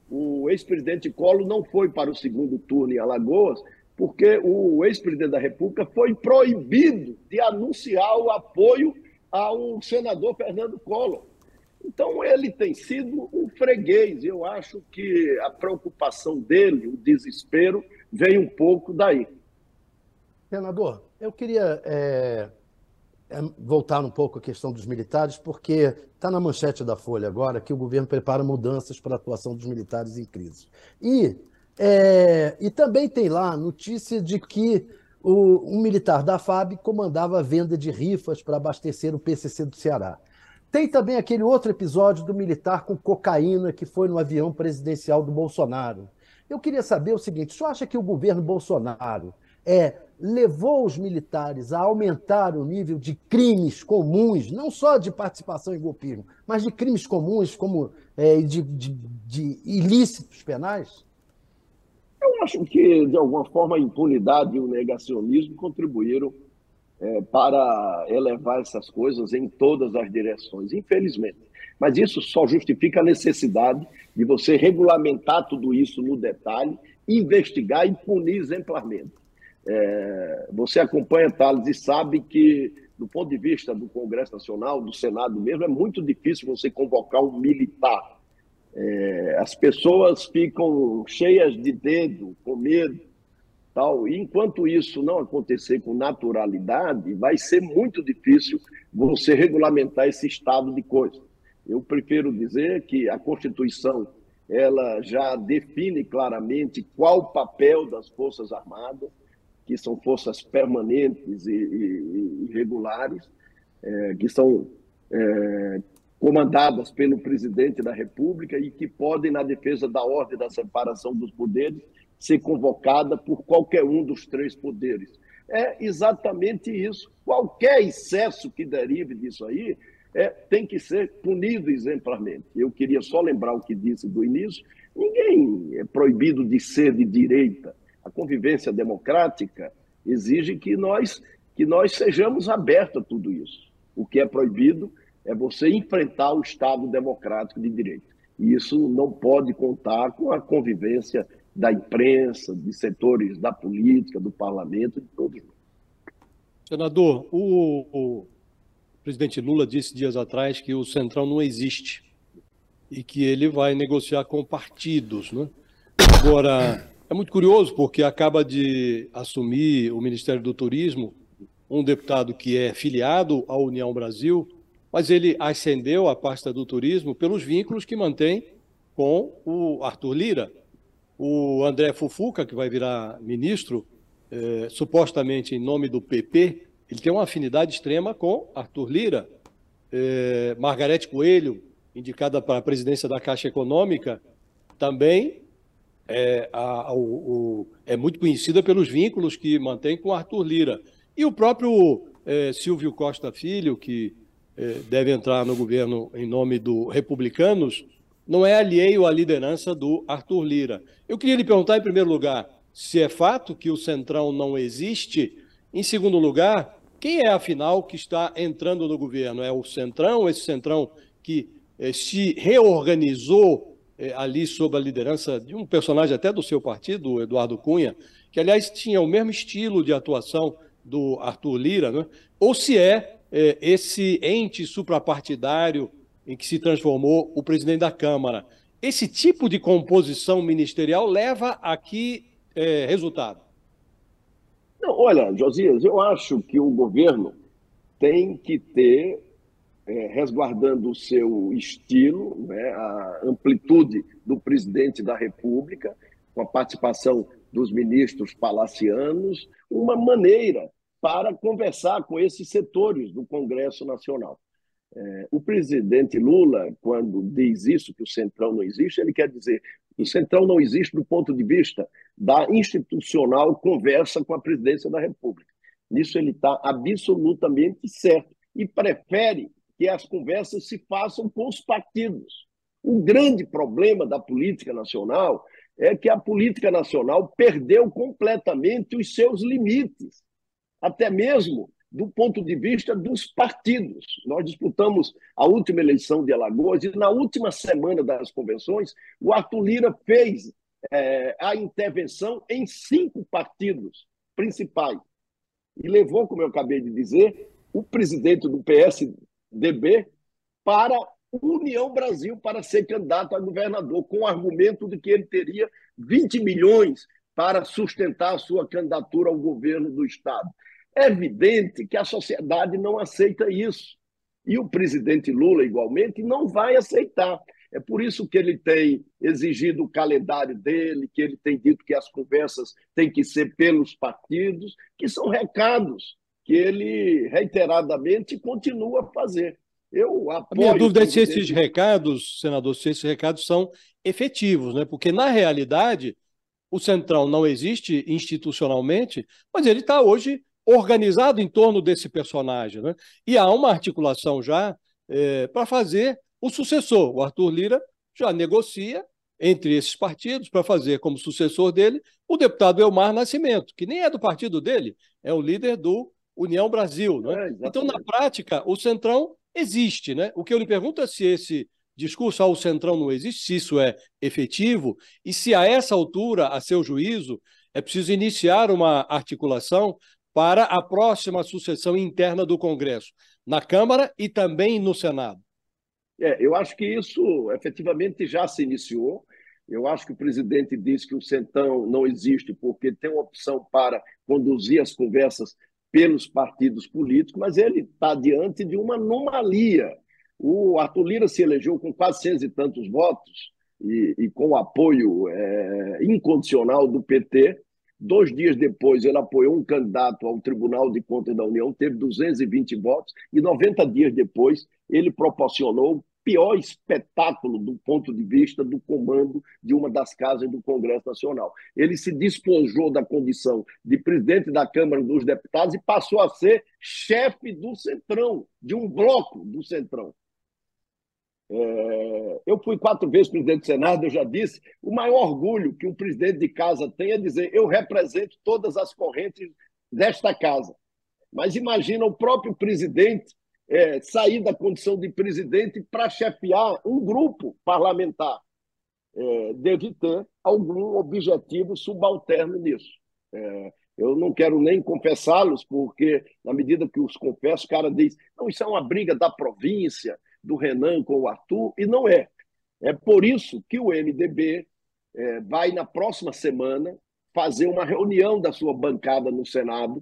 O ex-presidente Collor não foi para o segundo turno em Alagoas, porque o ex-presidente da República foi proibido de anunciar o apoio ao senador Fernando Collor. Então, ele tem sido um freguês. Eu acho que a preocupação dele, o desespero, vem um pouco daí. Senador, eu queria é, voltar um pouco à questão dos militares, porque está na manchete da Folha agora que o governo prepara mudanças para a atuação dos militares em crise. E, é, e também tem lá a notícia de que o, um militar da F A B comandava a venda de rifas para abastecer o P C C do Ceará. Tem também aquele outro episódio do militar com cocaína que foi no avião presidencial do Bolsonaro. Eu queria saber o seguinte, o senhor acha que o governo Bolsonaro é... levou os militares a aumentar o nível de crimes comuns, não só de participação em golpismo, mas de crimes comuns, como é, de, de, de ilícitos penais? Eu acho que, de alguma forma, a impunidade e o negacionismo contribuíram é, para elevar essas coisas em todas as direções, infelizmente. Mas isso só justifica a necessidade de você regulamentar tudo isso no detalhe, investigar e punir exemplarmente. É, você acompanha, Thales, e sabe que, do ponto de vista do Congresso Nacional, do Senado mesmo, é muito difícil você convocar um militar. É, as pessoas ficam cheias de dedo, com medo, tal. E enquanto isso não acontecer com naturalidade, vai ser muito difícil você regulamentar esse estado de coisa. Eu prefiro dizer que a Constituição ela já define claramente qual o papel das Forças Armadas, que são forças permanentes e, e, e regulares, é, que são é, comandadas pelo presidente da República e que podem, na defesa da ordem da separação dos poderes, ser convocada por qualquer um dos três poderes. É exatamente isso. Qualquer excesso que derive disso aí é, tem que ser punido exemplarmente. Eu queria só lembrar o que disse do início, ninguém é proibido de ser de direita. A convivência democrática exige que nós, que nós sejamos abertos a tudo isso. O que é proibido é você enfrentar o Estado democrático de direito. E isso não pode contar com a convivência da imprensa, de setores da política, do parlamento, de todos. Senador, o, o presidente Lula disse dias atrás que o Centrão não existe e que ele vai negociar com partidos, né? Agora... é muito curioso, porque acaba de assumir o Ministério do Turismo um deputado que é filiado à União Brasil, mas ele ascendeu à pasta do turismo pelos vínculos que mantém com o Arthur Lira. O André Fufuca, que vai virar ministro, é, supostamente em nome do P P, ele tem uma afinidade extrema com Arthur Lira. É, Margarete Coelho, indicada para a presidência da Caixa Econômica, também... É, a, a, o, é muito conhecida pelos vínculos que mantém com Arthur Lira. E o próprio é, Silvio Costa Filho, que é, deve entrar no governo em nome do Republicanos, não é alheio à liderança do Arthur Lira. Eu queria lhe perguntar, em primeiro lugar, se é fato que o Centrão não existe. Em segundo lugar, quem é, afinal, que está entrando no governo? É o Centrão, esse Centrão que é, se reorganizou ali sob a liderança de um personagem até do seu partido, Eduardo Cunha, que, aliás, tinha o mesmo estilo de atuação do Arthur Lira, né? Ou se é, é esse ente suprapartidário em que se transformou o presidente da Câmara. Esse tipo de composição ministerial leva a que é, resultado? Não, olha, Josias, eu acho que o governo tem que ter, é, resguardando o seu estilo, né, a amplitude do presidente da República, com a participação dos ministros palacianos, uma maneira para conversar com esses setores do Congresso Nacional. É, o presidente Lula, quando diz isso, que o Centrão não existe, ele quer dizer que o Centrão não existe do ponto de vista da institucional conversa com a presidência da República. Nisso ele está absolutamente certo e prefere que as conversas se façam com os partidos. O grande problema da política nacional é que a política nacional perdeu completamente os seus limites, até mesmo do ponto de vista dos partidos. Nós disputamos a última eleição de Alagoas e, na última semana das convenções, o Arthur Lira fez é, a intervenção em cinco partidos principais e levou, como eu acabei de dizer, o presidente do P S D B para União Brasil para ser candidato a governador, com o argumento de que ele teria vinte milhões para sustentar a sua candidatura ao governo do Estado. É evidente que a sociedade não aceita isso. E o presidente Lula, igualmente, não vai aceitar. É por isso que ele tem exigido o calendário dele, que ele tem dito que as conversas têm que ser pelos partidos, que são recados que ele reiteradamente continua a fazer. Eu apoio. A minha dúvida é se esses recados, senador, se esses recados são efetivos, né? Porque, na realidade, o Centrão não existe institucionalmente, mas ele está hoje organizado em torno desse personagem, né? E há uma articulação já é, para fazer o sucessor. O Arthur Lira já negocia entre esses partidos para fazer como sucessor dele o deputado Elmar Nascimento, que nem é do partido dele, é o líder do União Brasil, né? É, então, na prática, o Centrão existe, né? O que eu lhe pergunto é se esse discurso ao Centrão não existe, se isso é efetivo, e se a essa altura, a seu juízo, é preciso iniciar uma articulação para a próxima sucessão interna do Congresso, na Câmara e também no Senado. É, eu acho que isso efetivamente já se iniciou. Eu acho que o presidente diz que o Centrão não existe porque tem uma opção para conduzir as conversas pelos partidos políticos, mas ele está diante de uma anomalia. O Arthur Lira se elegeu com quatrocentos e tantos votos e, e com o apoio é, incondicional do P T. Dois dias depois, ele apoiou um candidato ao Tribunal de Contas da União, teve duzentos e vinte votos, e noventa dias depois, ele proporcionou o pior espetáculo do ponto de vista do comando de uma das casas do Congresso Nacional. Ele se despojou da condição de presidente da Câmara dos Deputados e passou a ser chefe do Centrão, de um bloco do Centrão. É, eu fui quatro vezes presidente do Senado, eu já disse, o maior orgulho que um presidente de casa tem é dizer: eu represento todas as correntes desta casa. Mas imagina o próprio presidente é, sair da condição de presidente para chefiar um grupo parlamentar. É, deve ter algum objetivo subalterno nisso. É, eu não quero nem confessá-los, porque na medida que os confesso, o cara diz: não, isso é uma briga da província, do Renan com o Arthur, e não é. É por isso que o M D B é, vai, na próxima semana, fazer uma reunião da sua bancada no Senado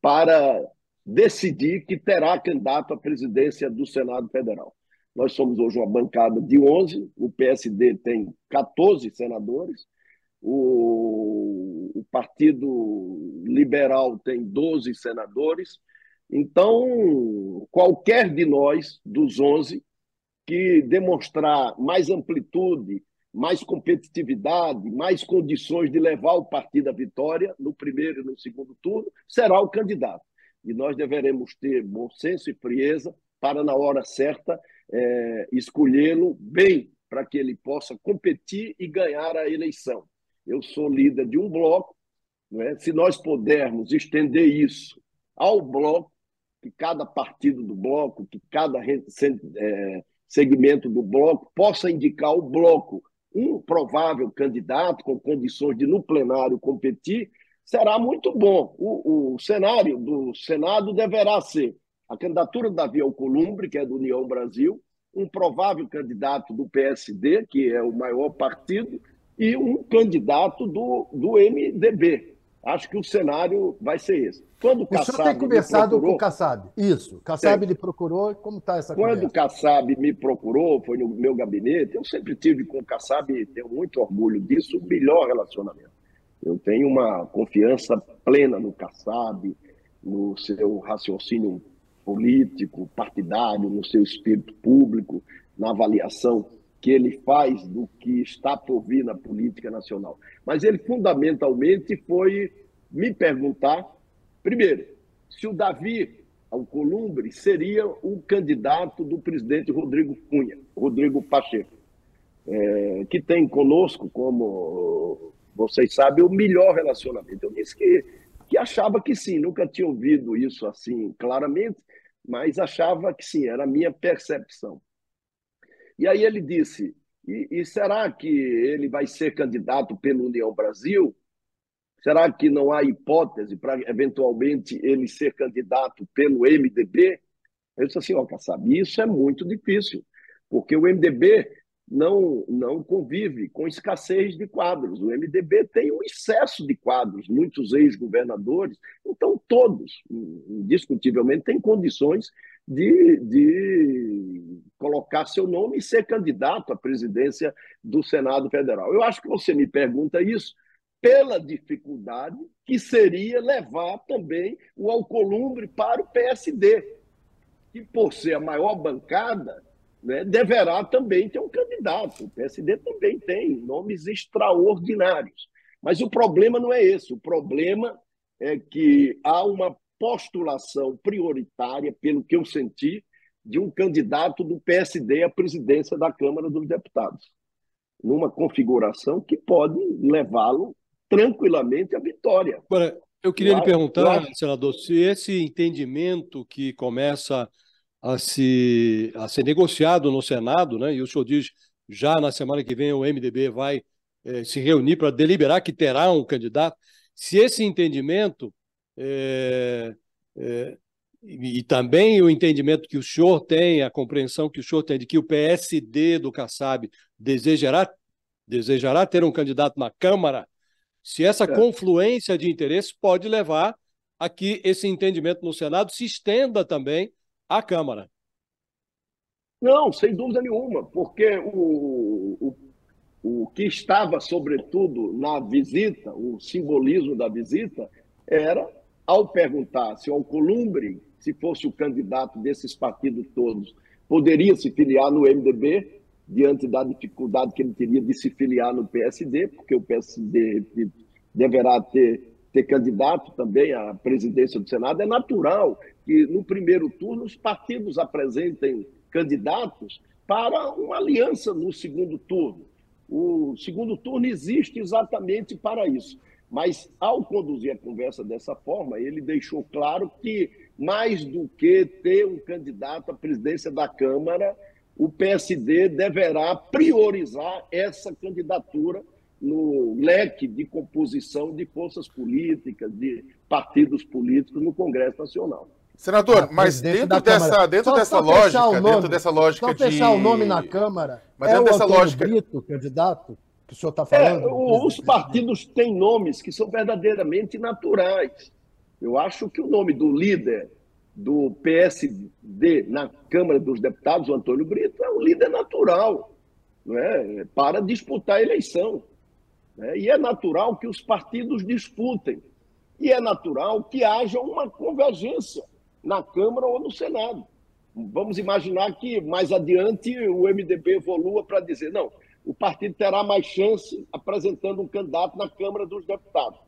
para decidir que terá candidato à presidência do Senado Federal. Nós somos hoje uma bancada de onze, o P S D tem quatorze senadores, o, o Partido Liberal tem doze senadores. Então, qualquer de nós, dos onze, que demonstrar mais amplitude, mais competitividade, mais condições de levar o partido à vitória, no primeiro e no segundo turno, será o candidato. E nós deveremos ter bom senso e frieza para, na hora certa, é, escolhê-lo bem, para que ele possa competir e ganhar a eleição. Eu sou líder de um bloco, né? Se nós pudermos estender isso ao bloco, que cada partido do bloco, que cada segmento do bloco possa indicar ao bloco um provável candidato com condições de, no plenário, competir, será muito bom. O, o cenário do Senado deverá ser a candidatura do Davi Alcolumbre, que é do União Brasil, um provável candidato do P S D, que é o maior partido, e um candidato do, do M D B. Acho que o cenário vai ser esse. Quando o Kassab senhor tem conversado procurou, com o Kassab? Isso. Kassab lhe procurou. Como está essa coisa? Quando o Kassab me procurou, foi no meu gabinete, eu sempre tive com o Kassab, tenho muito orgulho disso, o melhor relacionamento. Eu tenho uma confiança plena no Kassab, no seu raciocínio político, partidário, no seu espírito público, na avaliação que ele faz do que está por vir na política nacional. Mas ele, fundamentalmente, foi me perguntar, primeiro, se o Davi Alcolumbre seria o candidato do presidente Rodrigo Cunha, Rodrigo Pacheco, é, que tem conosco, como vocês sabem, o melhor relacionamento. Eu disse que, que achava que sim, nunca tinha ouvido isso assim claramente, mas achava que sim, era a minha percepção. E aí ele disse, e, e será que ele vai ser candidato pela União Brasil? Será que não há hipótese para, eventualmente, ele ser candidato pelo M D B? Eu disse assim, ó, Kassab, isso é muito difícil, porque o M D B não, não convive com escassez de quadros. O M D B tem um excesso de quadros, muitos ex-governadores, então todos, indiscutivelmente, têm condições de, de colocar seu nome e ser candidato à presidência do Senado Federal. Eu acho que você me pergunta isso pela dificuldade que seria levar também o Alcolumbre para o P S D, que, por ser a maior bancada, né, deverá também ter um candidato. O P S D também tem nomes extraordinários. Mas o problema não é esse. O problema é que há uma postulação prioritária, pelo que eu senti, de um candidato do P S D à presidência da Câmara dos Deputados, numa configuração que pode levá-lo tranquilamente à vitória. Agora, eu queria claro, lhe perguntar, claro. senador, se esse entendimento que começa a, se, a ser negociado no Senado, né, e o senhor diz já na semana que vem o M D B vai eh, se reunir para deliberar que terá um candidato, se esse entendimento É, é, e, e também o entendimento que o senhor tem, a compreensão que o senhor tem de que o P S D do Kassab desejará, desejará ter um candidato na Câmara, se essa é. confluência de interesses pode levar a que esse entendimento no Senado se estenda também à Câmara. Não, sem dúvida nenhuma, porque o, o, o que estava, sobretudo, na visita, o simbolismo da visita, era ao perguntar se o Alcolumbre, se fosse o candidato desses partidos todos, poderia se filiar no M D B, diante da dificuldade que ele teria de se filiar no P S D, porque o P S D deverá ter, ter candidato também à presidência do Senado. É natural que, no primeiro turno, os partidos apresentem candidatos para uma aliança no segundo turno. O segundo turno existe exatamente para isso. Mas, ao conduzir a conversa dessa forma, ele deixou claro que, mais do que ter um candidato à presidência da Câmara, o P S D deverá priorizar essa candidatura no leque de composição de forças políticas, de partidos políticos no Congresso Nacional. Senador, mas dentro dessa, dentro só, dessa só lógica, dentro dessa lógica só de... Só fechar o nome na Câmara, mas é o dessa lógica... Brito, candidato... que o senhor está falando? É, os partidos têm nomes que são verdadeiramente naturais. Eu acho que o nome do líder do P S D na Câmara dos Deputados, o Antônio Brito, é um líder natural, não é? Para disputar a eleição. Né? E é natural que os partidos disputem. E é natural que haja uma convergência na Câmara ou no Senado. Vamos imaginar que mais adiante o M D B evolua para dizer, não, o partido terá mais chance apresentando um candidato na Câmara dos Deputados,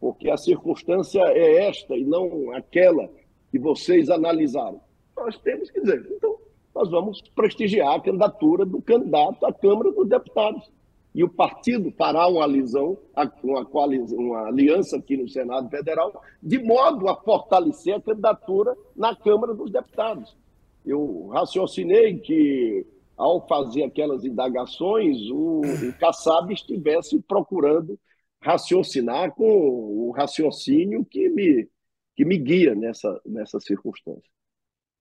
porque a circunstância é esta e não aquela que vocês analisaram. Nós temos que dizer, então, nós vamos prestigiar a candidatura do candidato à Câmara dos Deputados. E o partido fará uma, alisão, uma, coalizão, uma aliança aqui no Senado Federal, de modo a fortalecer a candidatura na Câmara dos Deputados. Eu raciocinei que, ao fazer aquelas indagações, o, o Kassab estivesse procurando raciocinar com o raciocínio que me, que me guia nessa, nessa circunstância.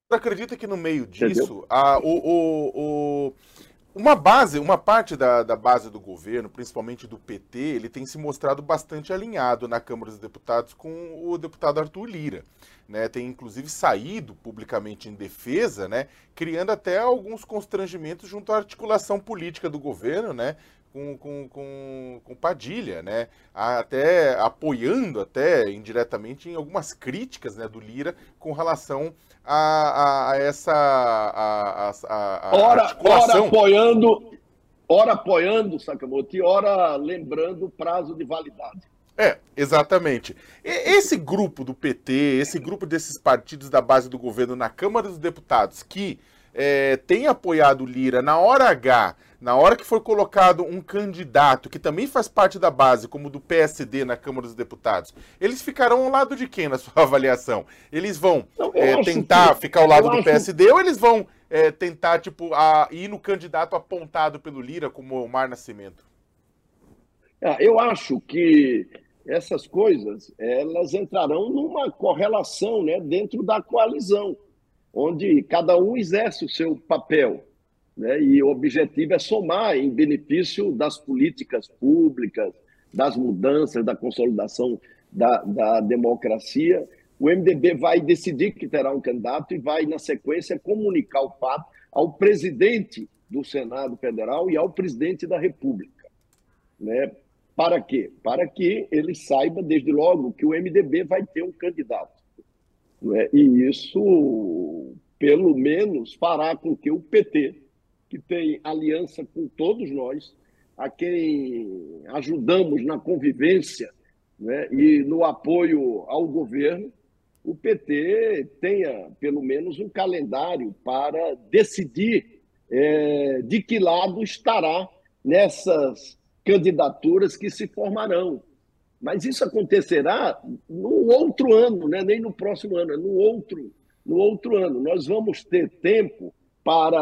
Você acredita que no meio disso, a, o, o, o, Uma base, uma parte da, da base do governo, principalmente do P T, ele tem se mostrado bastante alinhado na Câmara dos Deputados com o deputado Arthur Lira, né? Tem inclusive saído publicamente em defesa, né? Criando até alguns constrangimentos junto à articulação política do governo, né? Com, com, com, com Padilha, né? Até apoiando até indiretamente em algumas críticas, né, do Lira com relação a, a, a essa a, a, a, a ora, articulação. Ora apoiando, ora apoiando, Sakamoto, e ora lembrando o prazo de validade. É, exatamente. Esse grupo do P T, esse grupo desses partidos da base do governo na Câmara dos Deputados que É, tem apoiado Lira na hora H, na hora que foi colocado um candidato que também faz parte da base, como do P S D na Câmara dos Deputados, eles ficarão ao lado de quem na sua avaliação? Eles vão Não, é, tentar que... ficar ao lado eu do acho... P S D ou eles vão é, tentar tipo, a, ir no candidato apontado pelo Lira, como o Mar Nascimento? Ah, eu acho que essas coisas elas entrarão numa correlação, né, dentro da coalizão, onde cada um exerce o seu papel, né? E o objetivo é somar em benefício das políticas públicas, das mudanças, da consolidação da, da democracia. O M D B vai decidir que terá um candidato e vai, na sequência, comunicar o fato ao presidente do Senado Federal e ao presidente da República, né? Para quê? Para que ele saiba, desde logo, que o M D B vai ter um candidato. E isso, pelo menos, fará com que o P T, que tem aliança com todos nós, a quem ajudamos na convivência, né, e no apoio ao governo, o P T tenha, pelo menos, um calendário para decidir é, de que lado estará nessas candidaturas que se formarão. Mas isso acontecerá no outro ano, né? Nem no próximo ano, é no outro, no outro ano. Nós vamos ter tempo para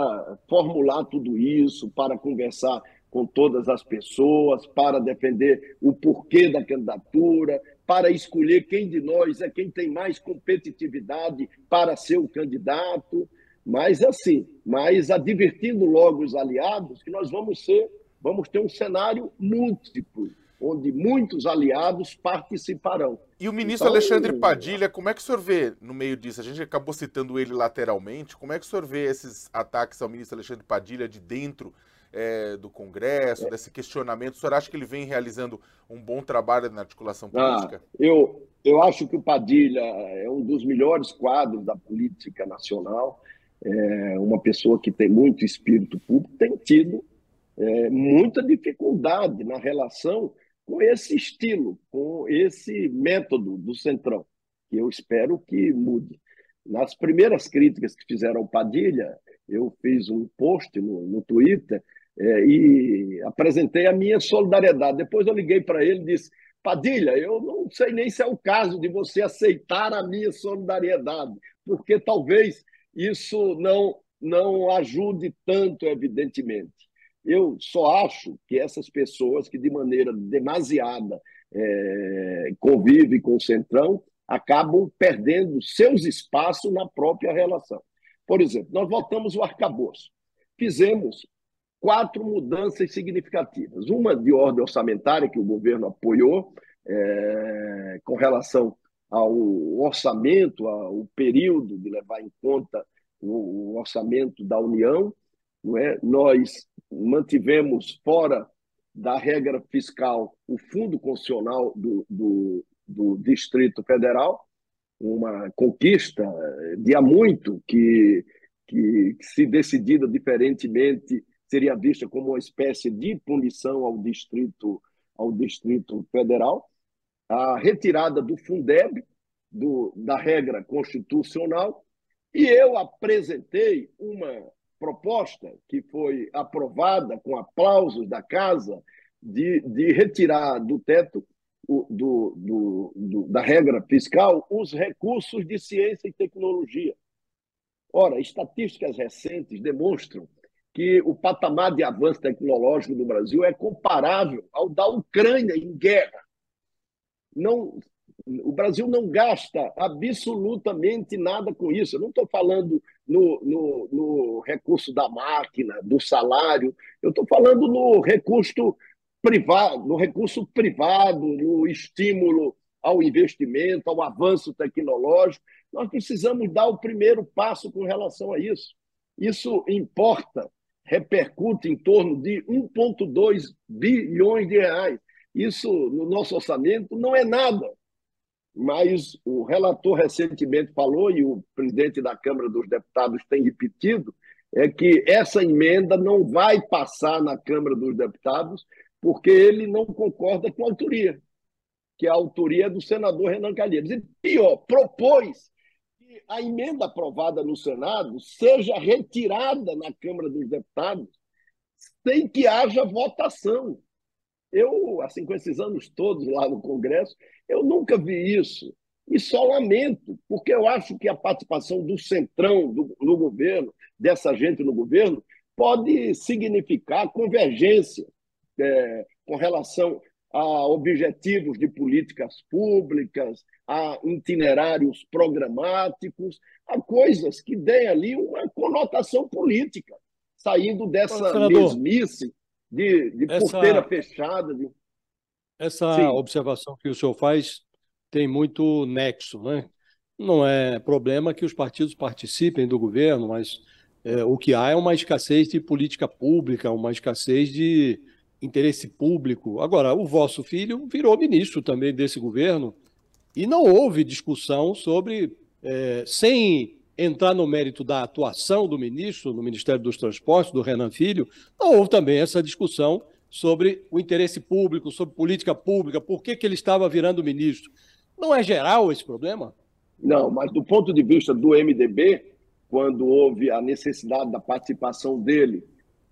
formular tudo isso, para conversar com todas as pessoas, para defender o porquê da candidatura, para escolher quem de nós é quem tem mais competitividade para ser o candidato. Mas assim, mas advertindo logo os aliados que nós vamos ser, vamos ter um cenário múltiplo, onde muitos aliados participarão. E o ministro então, Alexandre Padilha, como é que o senhor vê no meio disso? A gente acabou citando ele lateralmente. Como é que o senhor vê esses ataques ao ministro Alexandre Padilha de dentro é, do Congresso, é. desse questionamento? O senhor acha que ele vem realizando um bom trabalho na articulação política? Ah, eu, eu acho que o Padilha é um dos melhores quadros da política nacional, é uma pessoa que tem muito espírito público, tem tido é, muita dificuldade na relação com esse estilo, com esse método do Centrão, que eu espero que mude. Nas primeiras críticas que fizeram ao Padilha, eu fiz um post no, no Twitter é, e apresentei a minha solidariedade. Depois eu liguei para ele e disse, Padilha, eu não sei nem se é o caso de você aceitar a minha solidariedade, porque talvez isso não, não ajude tanto, evidentemente. Eu só acho que essas pessoas que de maneira demasiada é, convivem com o Centrão acabam perdendo seus espaços na própria relação. Por exemplo, nós votamos o arcabouço. Fizemos quatro mudanças significativas. Uma de ordem orçamentária que o governo apoiou é, com relação ao orçamento, ao período de levar em conta o orçamento da União. Não é? Nós mantivemos fora da regra fiscal o fundo constitucional do, do, do Distrito Federal, uma conquista de há muito que, que, se decidida diferentemente, seria vista como uma espécie de punição ao Distrito, ao Distrito Federal. A retirada do Fundeb, do, da regra constitucional, e eu apresentei uma proposta que foi aprovada com aplausos da casa de, de retirar do teto o, do, do, do, da regra fiscal os recursos de ciência e tecnologia. Ora, estatísticas recentes demonstram que o patamar de avanço tecnológico do Brasil é comparável ao da Ucrânia em guerra. Não, O Brasil não gasta absolutamente nada com isso. Eu não estou falando no, no, no recurso da máquina, do salário. Eu estou falando no recurso privado, no recurso privado, no estímulo ao investimento, ao avanço tecnológico. Nós precisamos dar o primeiro passo com relação a isso. Isso importa, repercute em torno de um vírgula dois bilhões de reais. Isso, no nosso orçamento, não é nada. Mas o relator recentemente falou, e o presidente da Câmara dos Deputados tem repetido, é que essa emenda não vai passar na Câmara dos Deputados porque ele não concorda com a autoria, que a autoria é do senador Renan Calheiros. E pior, propôs que a emenda aprovada no Senado seja retirada na Câmara dos Deputados sem que haja votação. Eu, assim, com esses anos todos lá no Congresso, eu nunca vi isso. E só lamento, porque eu acho que a participação do Centrão do, no governo, dessa gente no governo, pode significar convergência é, com relação a objetivos de políticas públicas, a itinerários programáticos, a coisas que deem ali uma conotação política, saindo dessa mesmice de, de essa, porteira fechada. De... Essa Sim. observação que o senhor faz tem muito nexo, né? Não é problema que os partidos participem do governo, mas é, o que há é uma escassez de política pública, uma escassez de interesse público. Agora, o vosso filho virou ministro também desse governo e não houve discussão sobre, é, sem entrar no mérito da atuação do ministro, no Ministério dos Transportes, do Renan Filho, não houve também essa discussão sobre o interesse público, sobre política pública, por que que ele estava virando ministro. Não é geral esse problema? Não, mas do ponto de vista do M D B, quando houve a necessidade da participação dele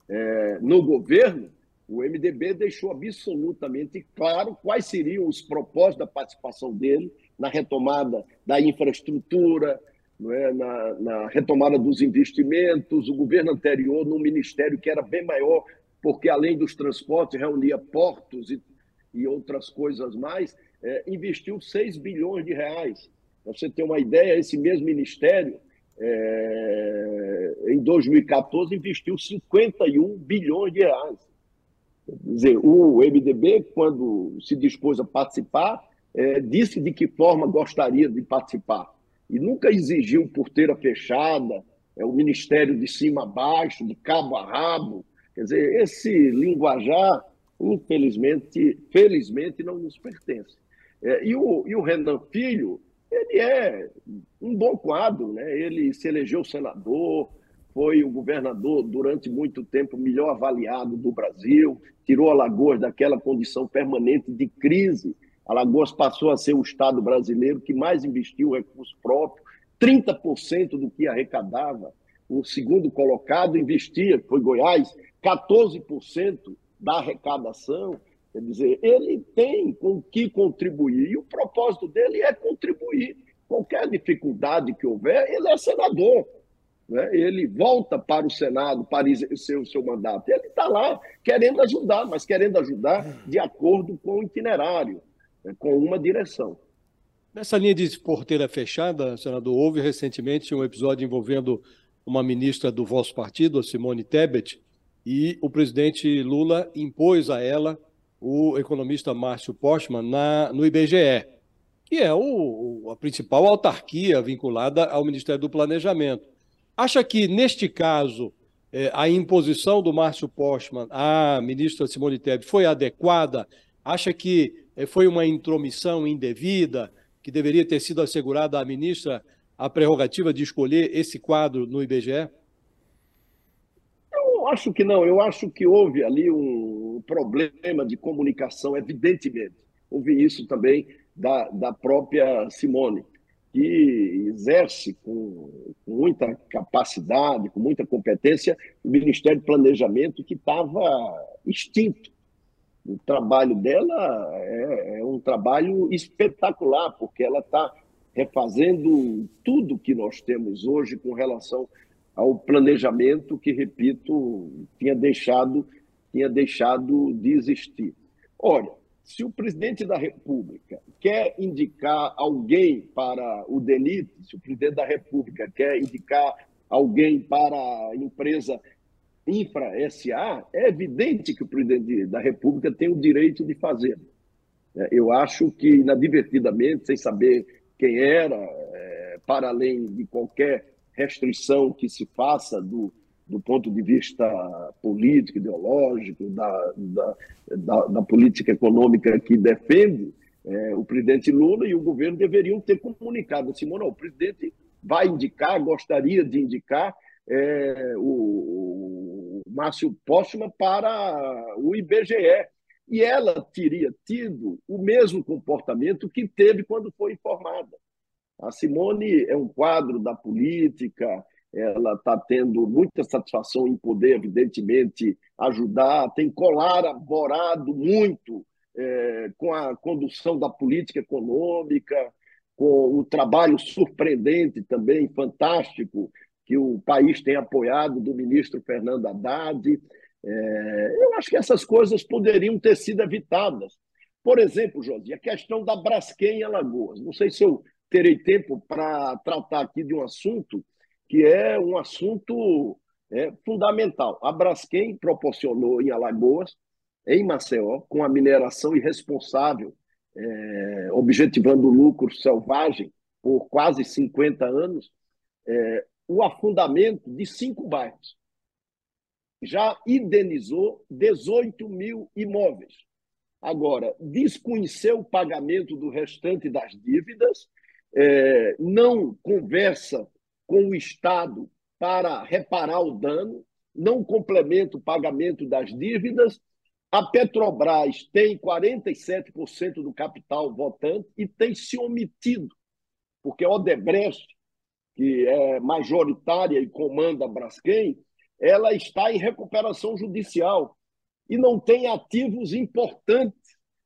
é, no governo, o M D B deixou absolutamente claro quais seriam os propósitos da participação dele na retomada da infraestrutura, não é? na, na retomada dos investimentos. O governo anterior, num ministério que era bem maior, porque além dos transportes, reunia portos e, e outras coisas mais, é, investiu seis bilhões de reais. Para você ter uma ideia, esse mesmo ministério, é, em dois mil e quatorze, investiu cinquenta e um bilhões de reais. Quer dizer, o M D B, quando se dispôs a participar, é, disse de que forma gostaria de participar. E nunca exigiu porteira fechada, é, o ministério de cima a baixo, de cabo a rabo. Quer dizer, esse linguajar, infelizmente, felizmente não nos pertence. É, e, o, e o Renan Filho, ele é um bom quadro, né? Ele se elegeu senador, foi o governador durante muito tempo melhor avaliado do Brasil, tirou Alagoas daquela condição permanente de crise. Alagoas passou a ser o estado brasileiro que mais investiu recursos próprios, trinta por cento do que arrecadava. O segundo colocado investia, foi Goiás, quatorze por cento da arrecadação. Quer dizer, ele tem com que contribuir, e o propósito dele é contribuir. Qualquer dificuldade que houver, ele é senador. Ele volta para o Senado para exercer o seu mandato. Ele está lá querendo ajudar, mas querendo ajudar de acordo com o itinerário, com uma direção. Nessa linha de porteira fechada, senador, houve recentemente um episódio envolvendo uma ministra do vosso partido, a Simone Tebet, e o presidente Lula impôs a ela o economista Márcio Pochmann na, no I B G E, que é o, a principal autarquia vinculada ao Ministério do Planejamento. Acha que, neste caso, a imposição do Márcio Pochmann à ministra Simone Tebet foi adequada? Acha que foi uma intromissão indevida, que deveria ter sido assegurada à ministra a prerrogativa de escolher esse quadro no I B G E? Eu acho que não. Eu acho que houve ali um problema de comunicação, evidentemente. Houve isso também da, da própria Simone, que exerce com muita capacidade, com muita competência, o Ministério do Planejamento, que estava extinto. O trabalho dela é, é um trabalho espetacular, porque ela está refazendo tudo que nós temos hoje com relação ao planejamento que, repito, tinha deixado, tinha deixado de existir. Olha, Se o presidente da República quer indicar alguém para o delito, se o presidente da República quer indicar alguém para a empresa Infra S A, é evidente que o presidente da República tem o direito de fazer. Eu acho que, inadvertidamente, sem saber quem era, para além de qualquer restrição que se faça do, do ponto de vista político, ideológico, da, da, da, da política econômica que defende, é, o presidente Lula e o governo deveriam ter comunicado assim: não, o presidente vai indicar, gostaria de indicar é, o, o Márcio Pochmann para o I B G E. E ela teria tido o mesmo comportamento que teve quando foi informada. A Simone é um quadro da política, ela está tendo muita satisfação em poder, evidentemente, ajudar, tem colaborado muito é, com a condução da política econômica, com o trabalho surpreendente também, fantástico, que o país tem apoiado do ministro Fernando Haddad. É, eu acho que essas coisas poderiam ter sido evitadas. Por exemplo, Josias, a questão da Braskem em Alagoas. Não sei se eu terei tempo para tratar aqui de um assunto que é um assunto é, fundamental. A Braskem proporcionou em Alagoas, em Maceió, com a mineração irresponsável, é, objetivando lucro selvagem por quase cinquenta anos, é, o afundamento de cinco bairros. Já indenizou dezoito mil imóveis. Agora, desconheceu o pagamento do restante das dívidas, é, não conversa com o Estado para reparar o dano, não complementa o pagamento das dívidas. A Petrobras tem quarenta e sete por cento do capital votante e tem se omitido, porque a Odebrecht, que é majoritária e comanda a Braskem, ela está em recuperação judicial e não tem ativos importantes.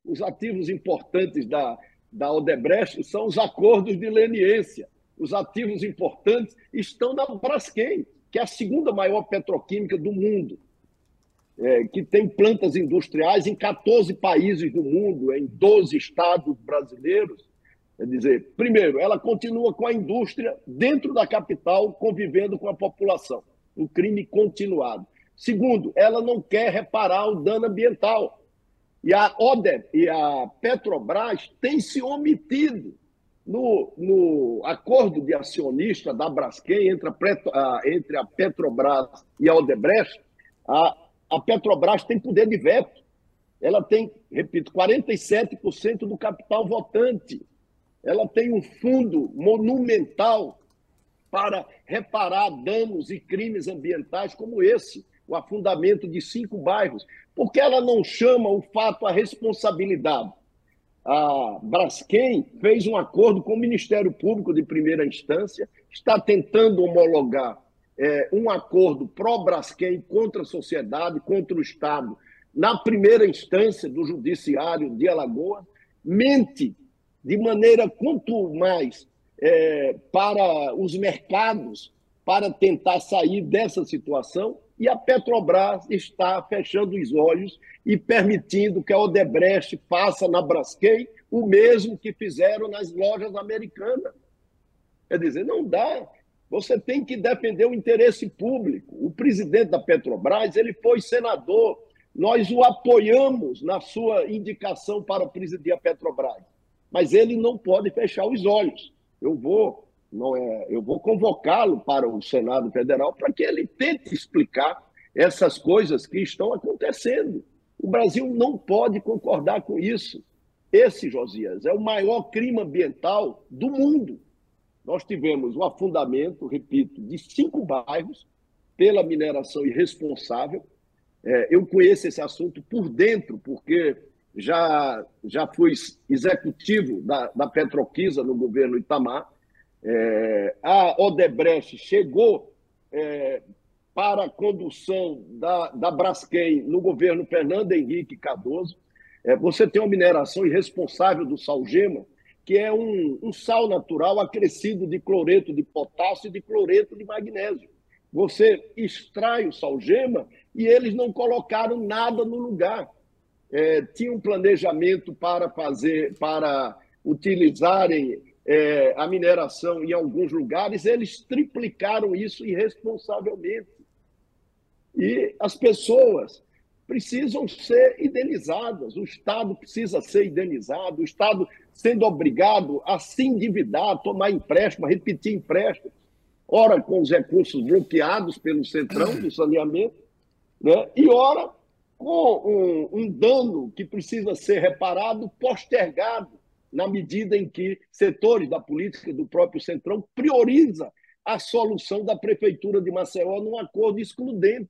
Os ativos importantes da, da Odebrecht são os acordos de leniência. Os ativos importantes estão na Braskem, que é a segunda maior petroquímica do mundo, é, que tem plantas industriais em quatorze países do mundo, em doze estados brasileiros. Quer dizer, primeiro, ela continua com a indústria dentro da capital, convivendo com a população. Um crime continuado. Segundo, ela não quer reparar o dano ambiental. E a Odeb e a Petrobras têm se omitido no, no acordo de acionista da Braskem entre a, entre a Petrobras e a Odebrecht. A, a Petrobras tem poder de veto. Ela tem, repito, quarenta e sete por cento do capital votante. Ela tem um fundo monumental para reparar danos e crimes ambientais como esse, o afundamento de cinco bairros. Por que ela não chama o fato à responsabilidade? A Braskem fez um acordo com o Ministério Público de primeira instância, está tentando homologar é, um acordo pró-Braskem contra a sociedade, contra o Estado, na primeira instância do Judiciário de Alagoas, mente de maneira quanto mais... É, para os mercados, para tentar sair dessa situação, e a Petrobras está fechando os olhos e permitindo que a Odebrecht faça na Braskem o mesmo que fizeram nas lojas americanas. Quer dizer, não dá. Você tem que defender o interesse público. O presidente da Petrobras, ele foi senador. Nós o apoiamos na sua indicação para presidir a Petrobras. Mas ele não pode fechar os olhos. Eu vou, não é, eu vou convocá-lo para o Senado Federal para que ele tente explicar essas coisas que estão acontecendo. O Brasil não pode concordar com isso. Esse, Josias, é o maior crime ambiental do mundo. Nós tivemos o afundamento, repito, de cinco bairros pela mineração irresponsável. É, eu conheço esse assunto por dentro, porque... Já, já fui executivo da, da Petroquisa no governo Itamar. É, a Odebrecht chegou é, para a condução da, da Braskem no governo Fernando Henrique Cardoso. É, você tem uma mineração irresponsável do salgema, que é um, um sal natural acrescido de cloreto de potássio e de cloreto de magnésio. Você extrai o salgema e eles não colocaram nada no lugar. é, tinha um planejamento para fazer, para utilizarem é, a mineração em alguns lugares, eles triplicaram isso irresponsavelmente. E as pessoas precisam ser indenizadas, o Estado precisa ser indenizado, o Estado sendo obrigado a se endividar, tomar empréstimo, a repetir empréstimo, ora com os recursos bloqueados pelo Centrão do saneamento, né? E ora com um, um dano que precisa ser reparado, postergado, na medida em que setores da política do próprio Centrão prioriza a solução da Prefeitura de Maceió num acordo excludente.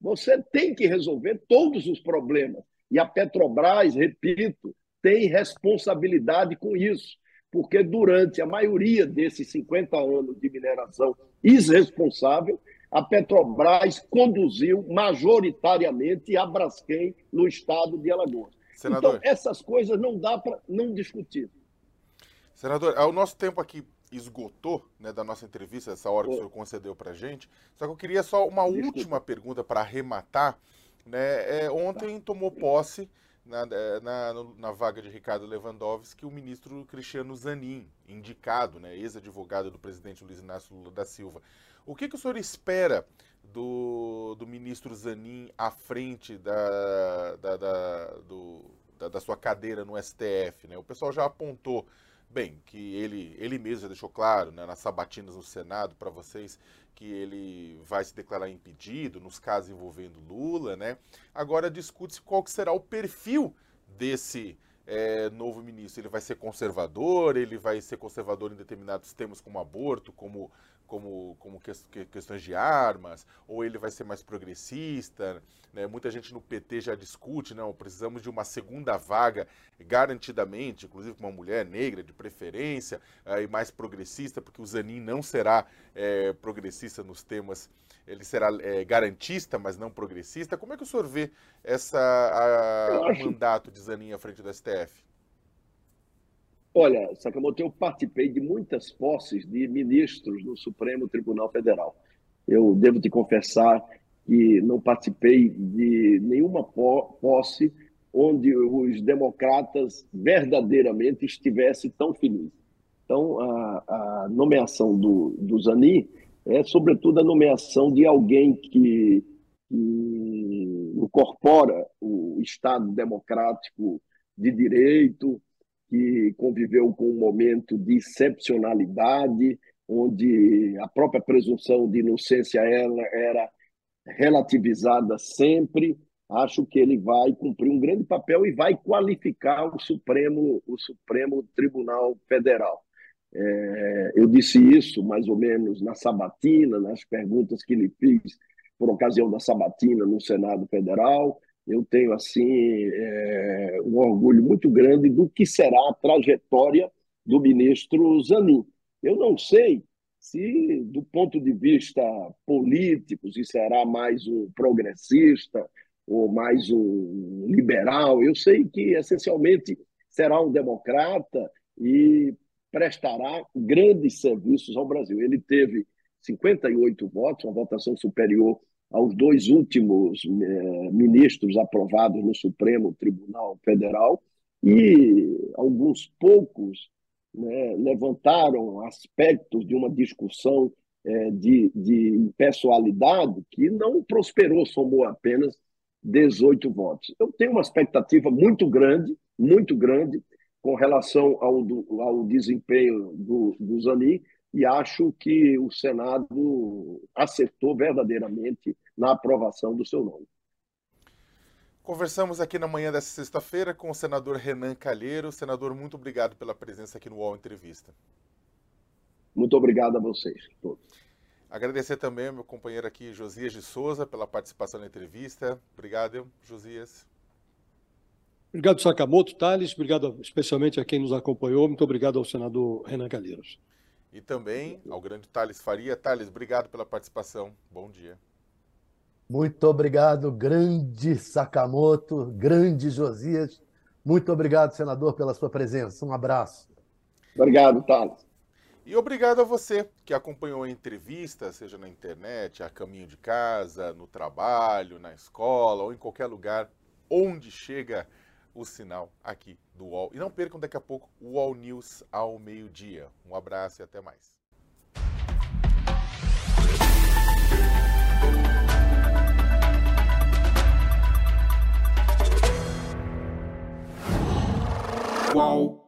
Você tem que resolver todos os problemas. E a Petrobras, repito, tem responsabilidade com isso, porque durante a maioria desses cinquenta anos de mineração irresponsável, a Petrobras conduziu majoritariamente a Braskem no estado de Alagoas. Senador, então, essas coisas não dá para não discutir. Senador, o nosso tempo aqui esgotou, né, da nossa entrevista, essa hora que o senhor concedeu para a gente. Só que eu queria só uma Desculpa. última pergunta para arrematar. Né? É, ontem tomou posse na, na, na vaga de Ricardo Lewandowski o ministro Cristiano Zanin, indicado, né, ex-advogado do presidente Luiz Inácio Lula da Silva. O que, que o senhor espera do, do ministro Zanin à frente da, da, da, do, da, da sua cadeira no S T F? Né? O pessoal já apontou, bem, que ele, ele mesmo já deixou claro, né, nas sabatinas no Senado para vocês, que ele vai se declarar impedido nos casos envolvendo Lula, né? Agora discute-se qual que será o perfil desse é, novo ministro. Ele vai ser conservador, ele vai ser conservador em determinados temas como aborto, como, como, como que, que, questões de armas, ou ele vai ser mais progressista, né? Muita gente no P T já discute, não, precisamos de uma segunda vaga garantidamente, inclusive com uma mulher negra de preferência, é, e mais progressista, porque o Zanin não será é, progressista nos temas, ele será é, garantista, mas não progressista. Como é que o senhor vê essa, a, o acho... mandato de Zanin à frente do S T F? Olha, Sakamoto, eu participei de muitas posses de ministros no Supremo Tribunal Federal. Eu devo te confessar que não participei de nenhuma posse onde os democratas verdadeiramente estivessem tão felizes. Então, a, a nomeação do, do Zanin é, sobretudo, a nomeação de alguém que, que incorpora o Estado democrático de direito, que conviveu com um momento de excepcionalidade, onde a própria presunção de inocência era relativizada sempre. Acho que ele vai cumprir um grande papel e vai qualificar o Supremo, o Supremo Tribunal Federal. É, eu disse isso mais ou menos na sabatina, nas perguntas que lhe fiz por ocasião da sabatina no Senado Federal. Eu tenho, assim, é, um orgulho muito grande do que será a trajetória do ministro Zanin. Eu não sei se, do ponto de vista político, se será mais um progressista ou mais um liberal. Eu sei que, essencialmente, será um democrata e prestará grandes serviços ao Brasil. Ele teve cinquenta e oito votos, uma votação superior aos dois últimos eh, ministros aprovados no Supremo Tribunal Federal, e alguns poucos, né, levantaram aspectos de uma discussão eh, de, de impessoalidade que não prosperou, somou apenas dezoito votos. Eu tenho uma expectativa muito grande, muito grande, com relação ao, do, ao desempenho do, do Zanin, e acho que o Senado acertou verdadeiramente na aprovação do seu nome. Conversamos aqui na manhã dessa sexta-feira com o senador Renan Calheiros. Senador, muito obrigado pela presença aqui no U O L Entrevista. Muito obrigado a vocês todos. Agradecer também ao meu companheiro aqui, Josias de Souza, pela participação na entrevista. Obrigado, Josias. Obrigado, Sakamoto, Tales. Obrigado especialmente a quem nos acompanhou. Muito obrigado ao senador Renan Calheiros. E também ao grande Thales Faria. Thales, obrigado pela participação. Bom dia. Muito obrigado, grande Sakamoto, grande Josias. Muito obrigado, senador, pela sua presença. Um abraço. Obrigado, Thales. E obrigado a você que acompanhou a entrevista, seja na internet, a caminho de casa, no trabalho, na escola ou em qualquer lugar onde chega o sinal aqui do U O L. E não percam daqui a pouco o U O L News ao meio-dia. Um abraço e até mais. U O L.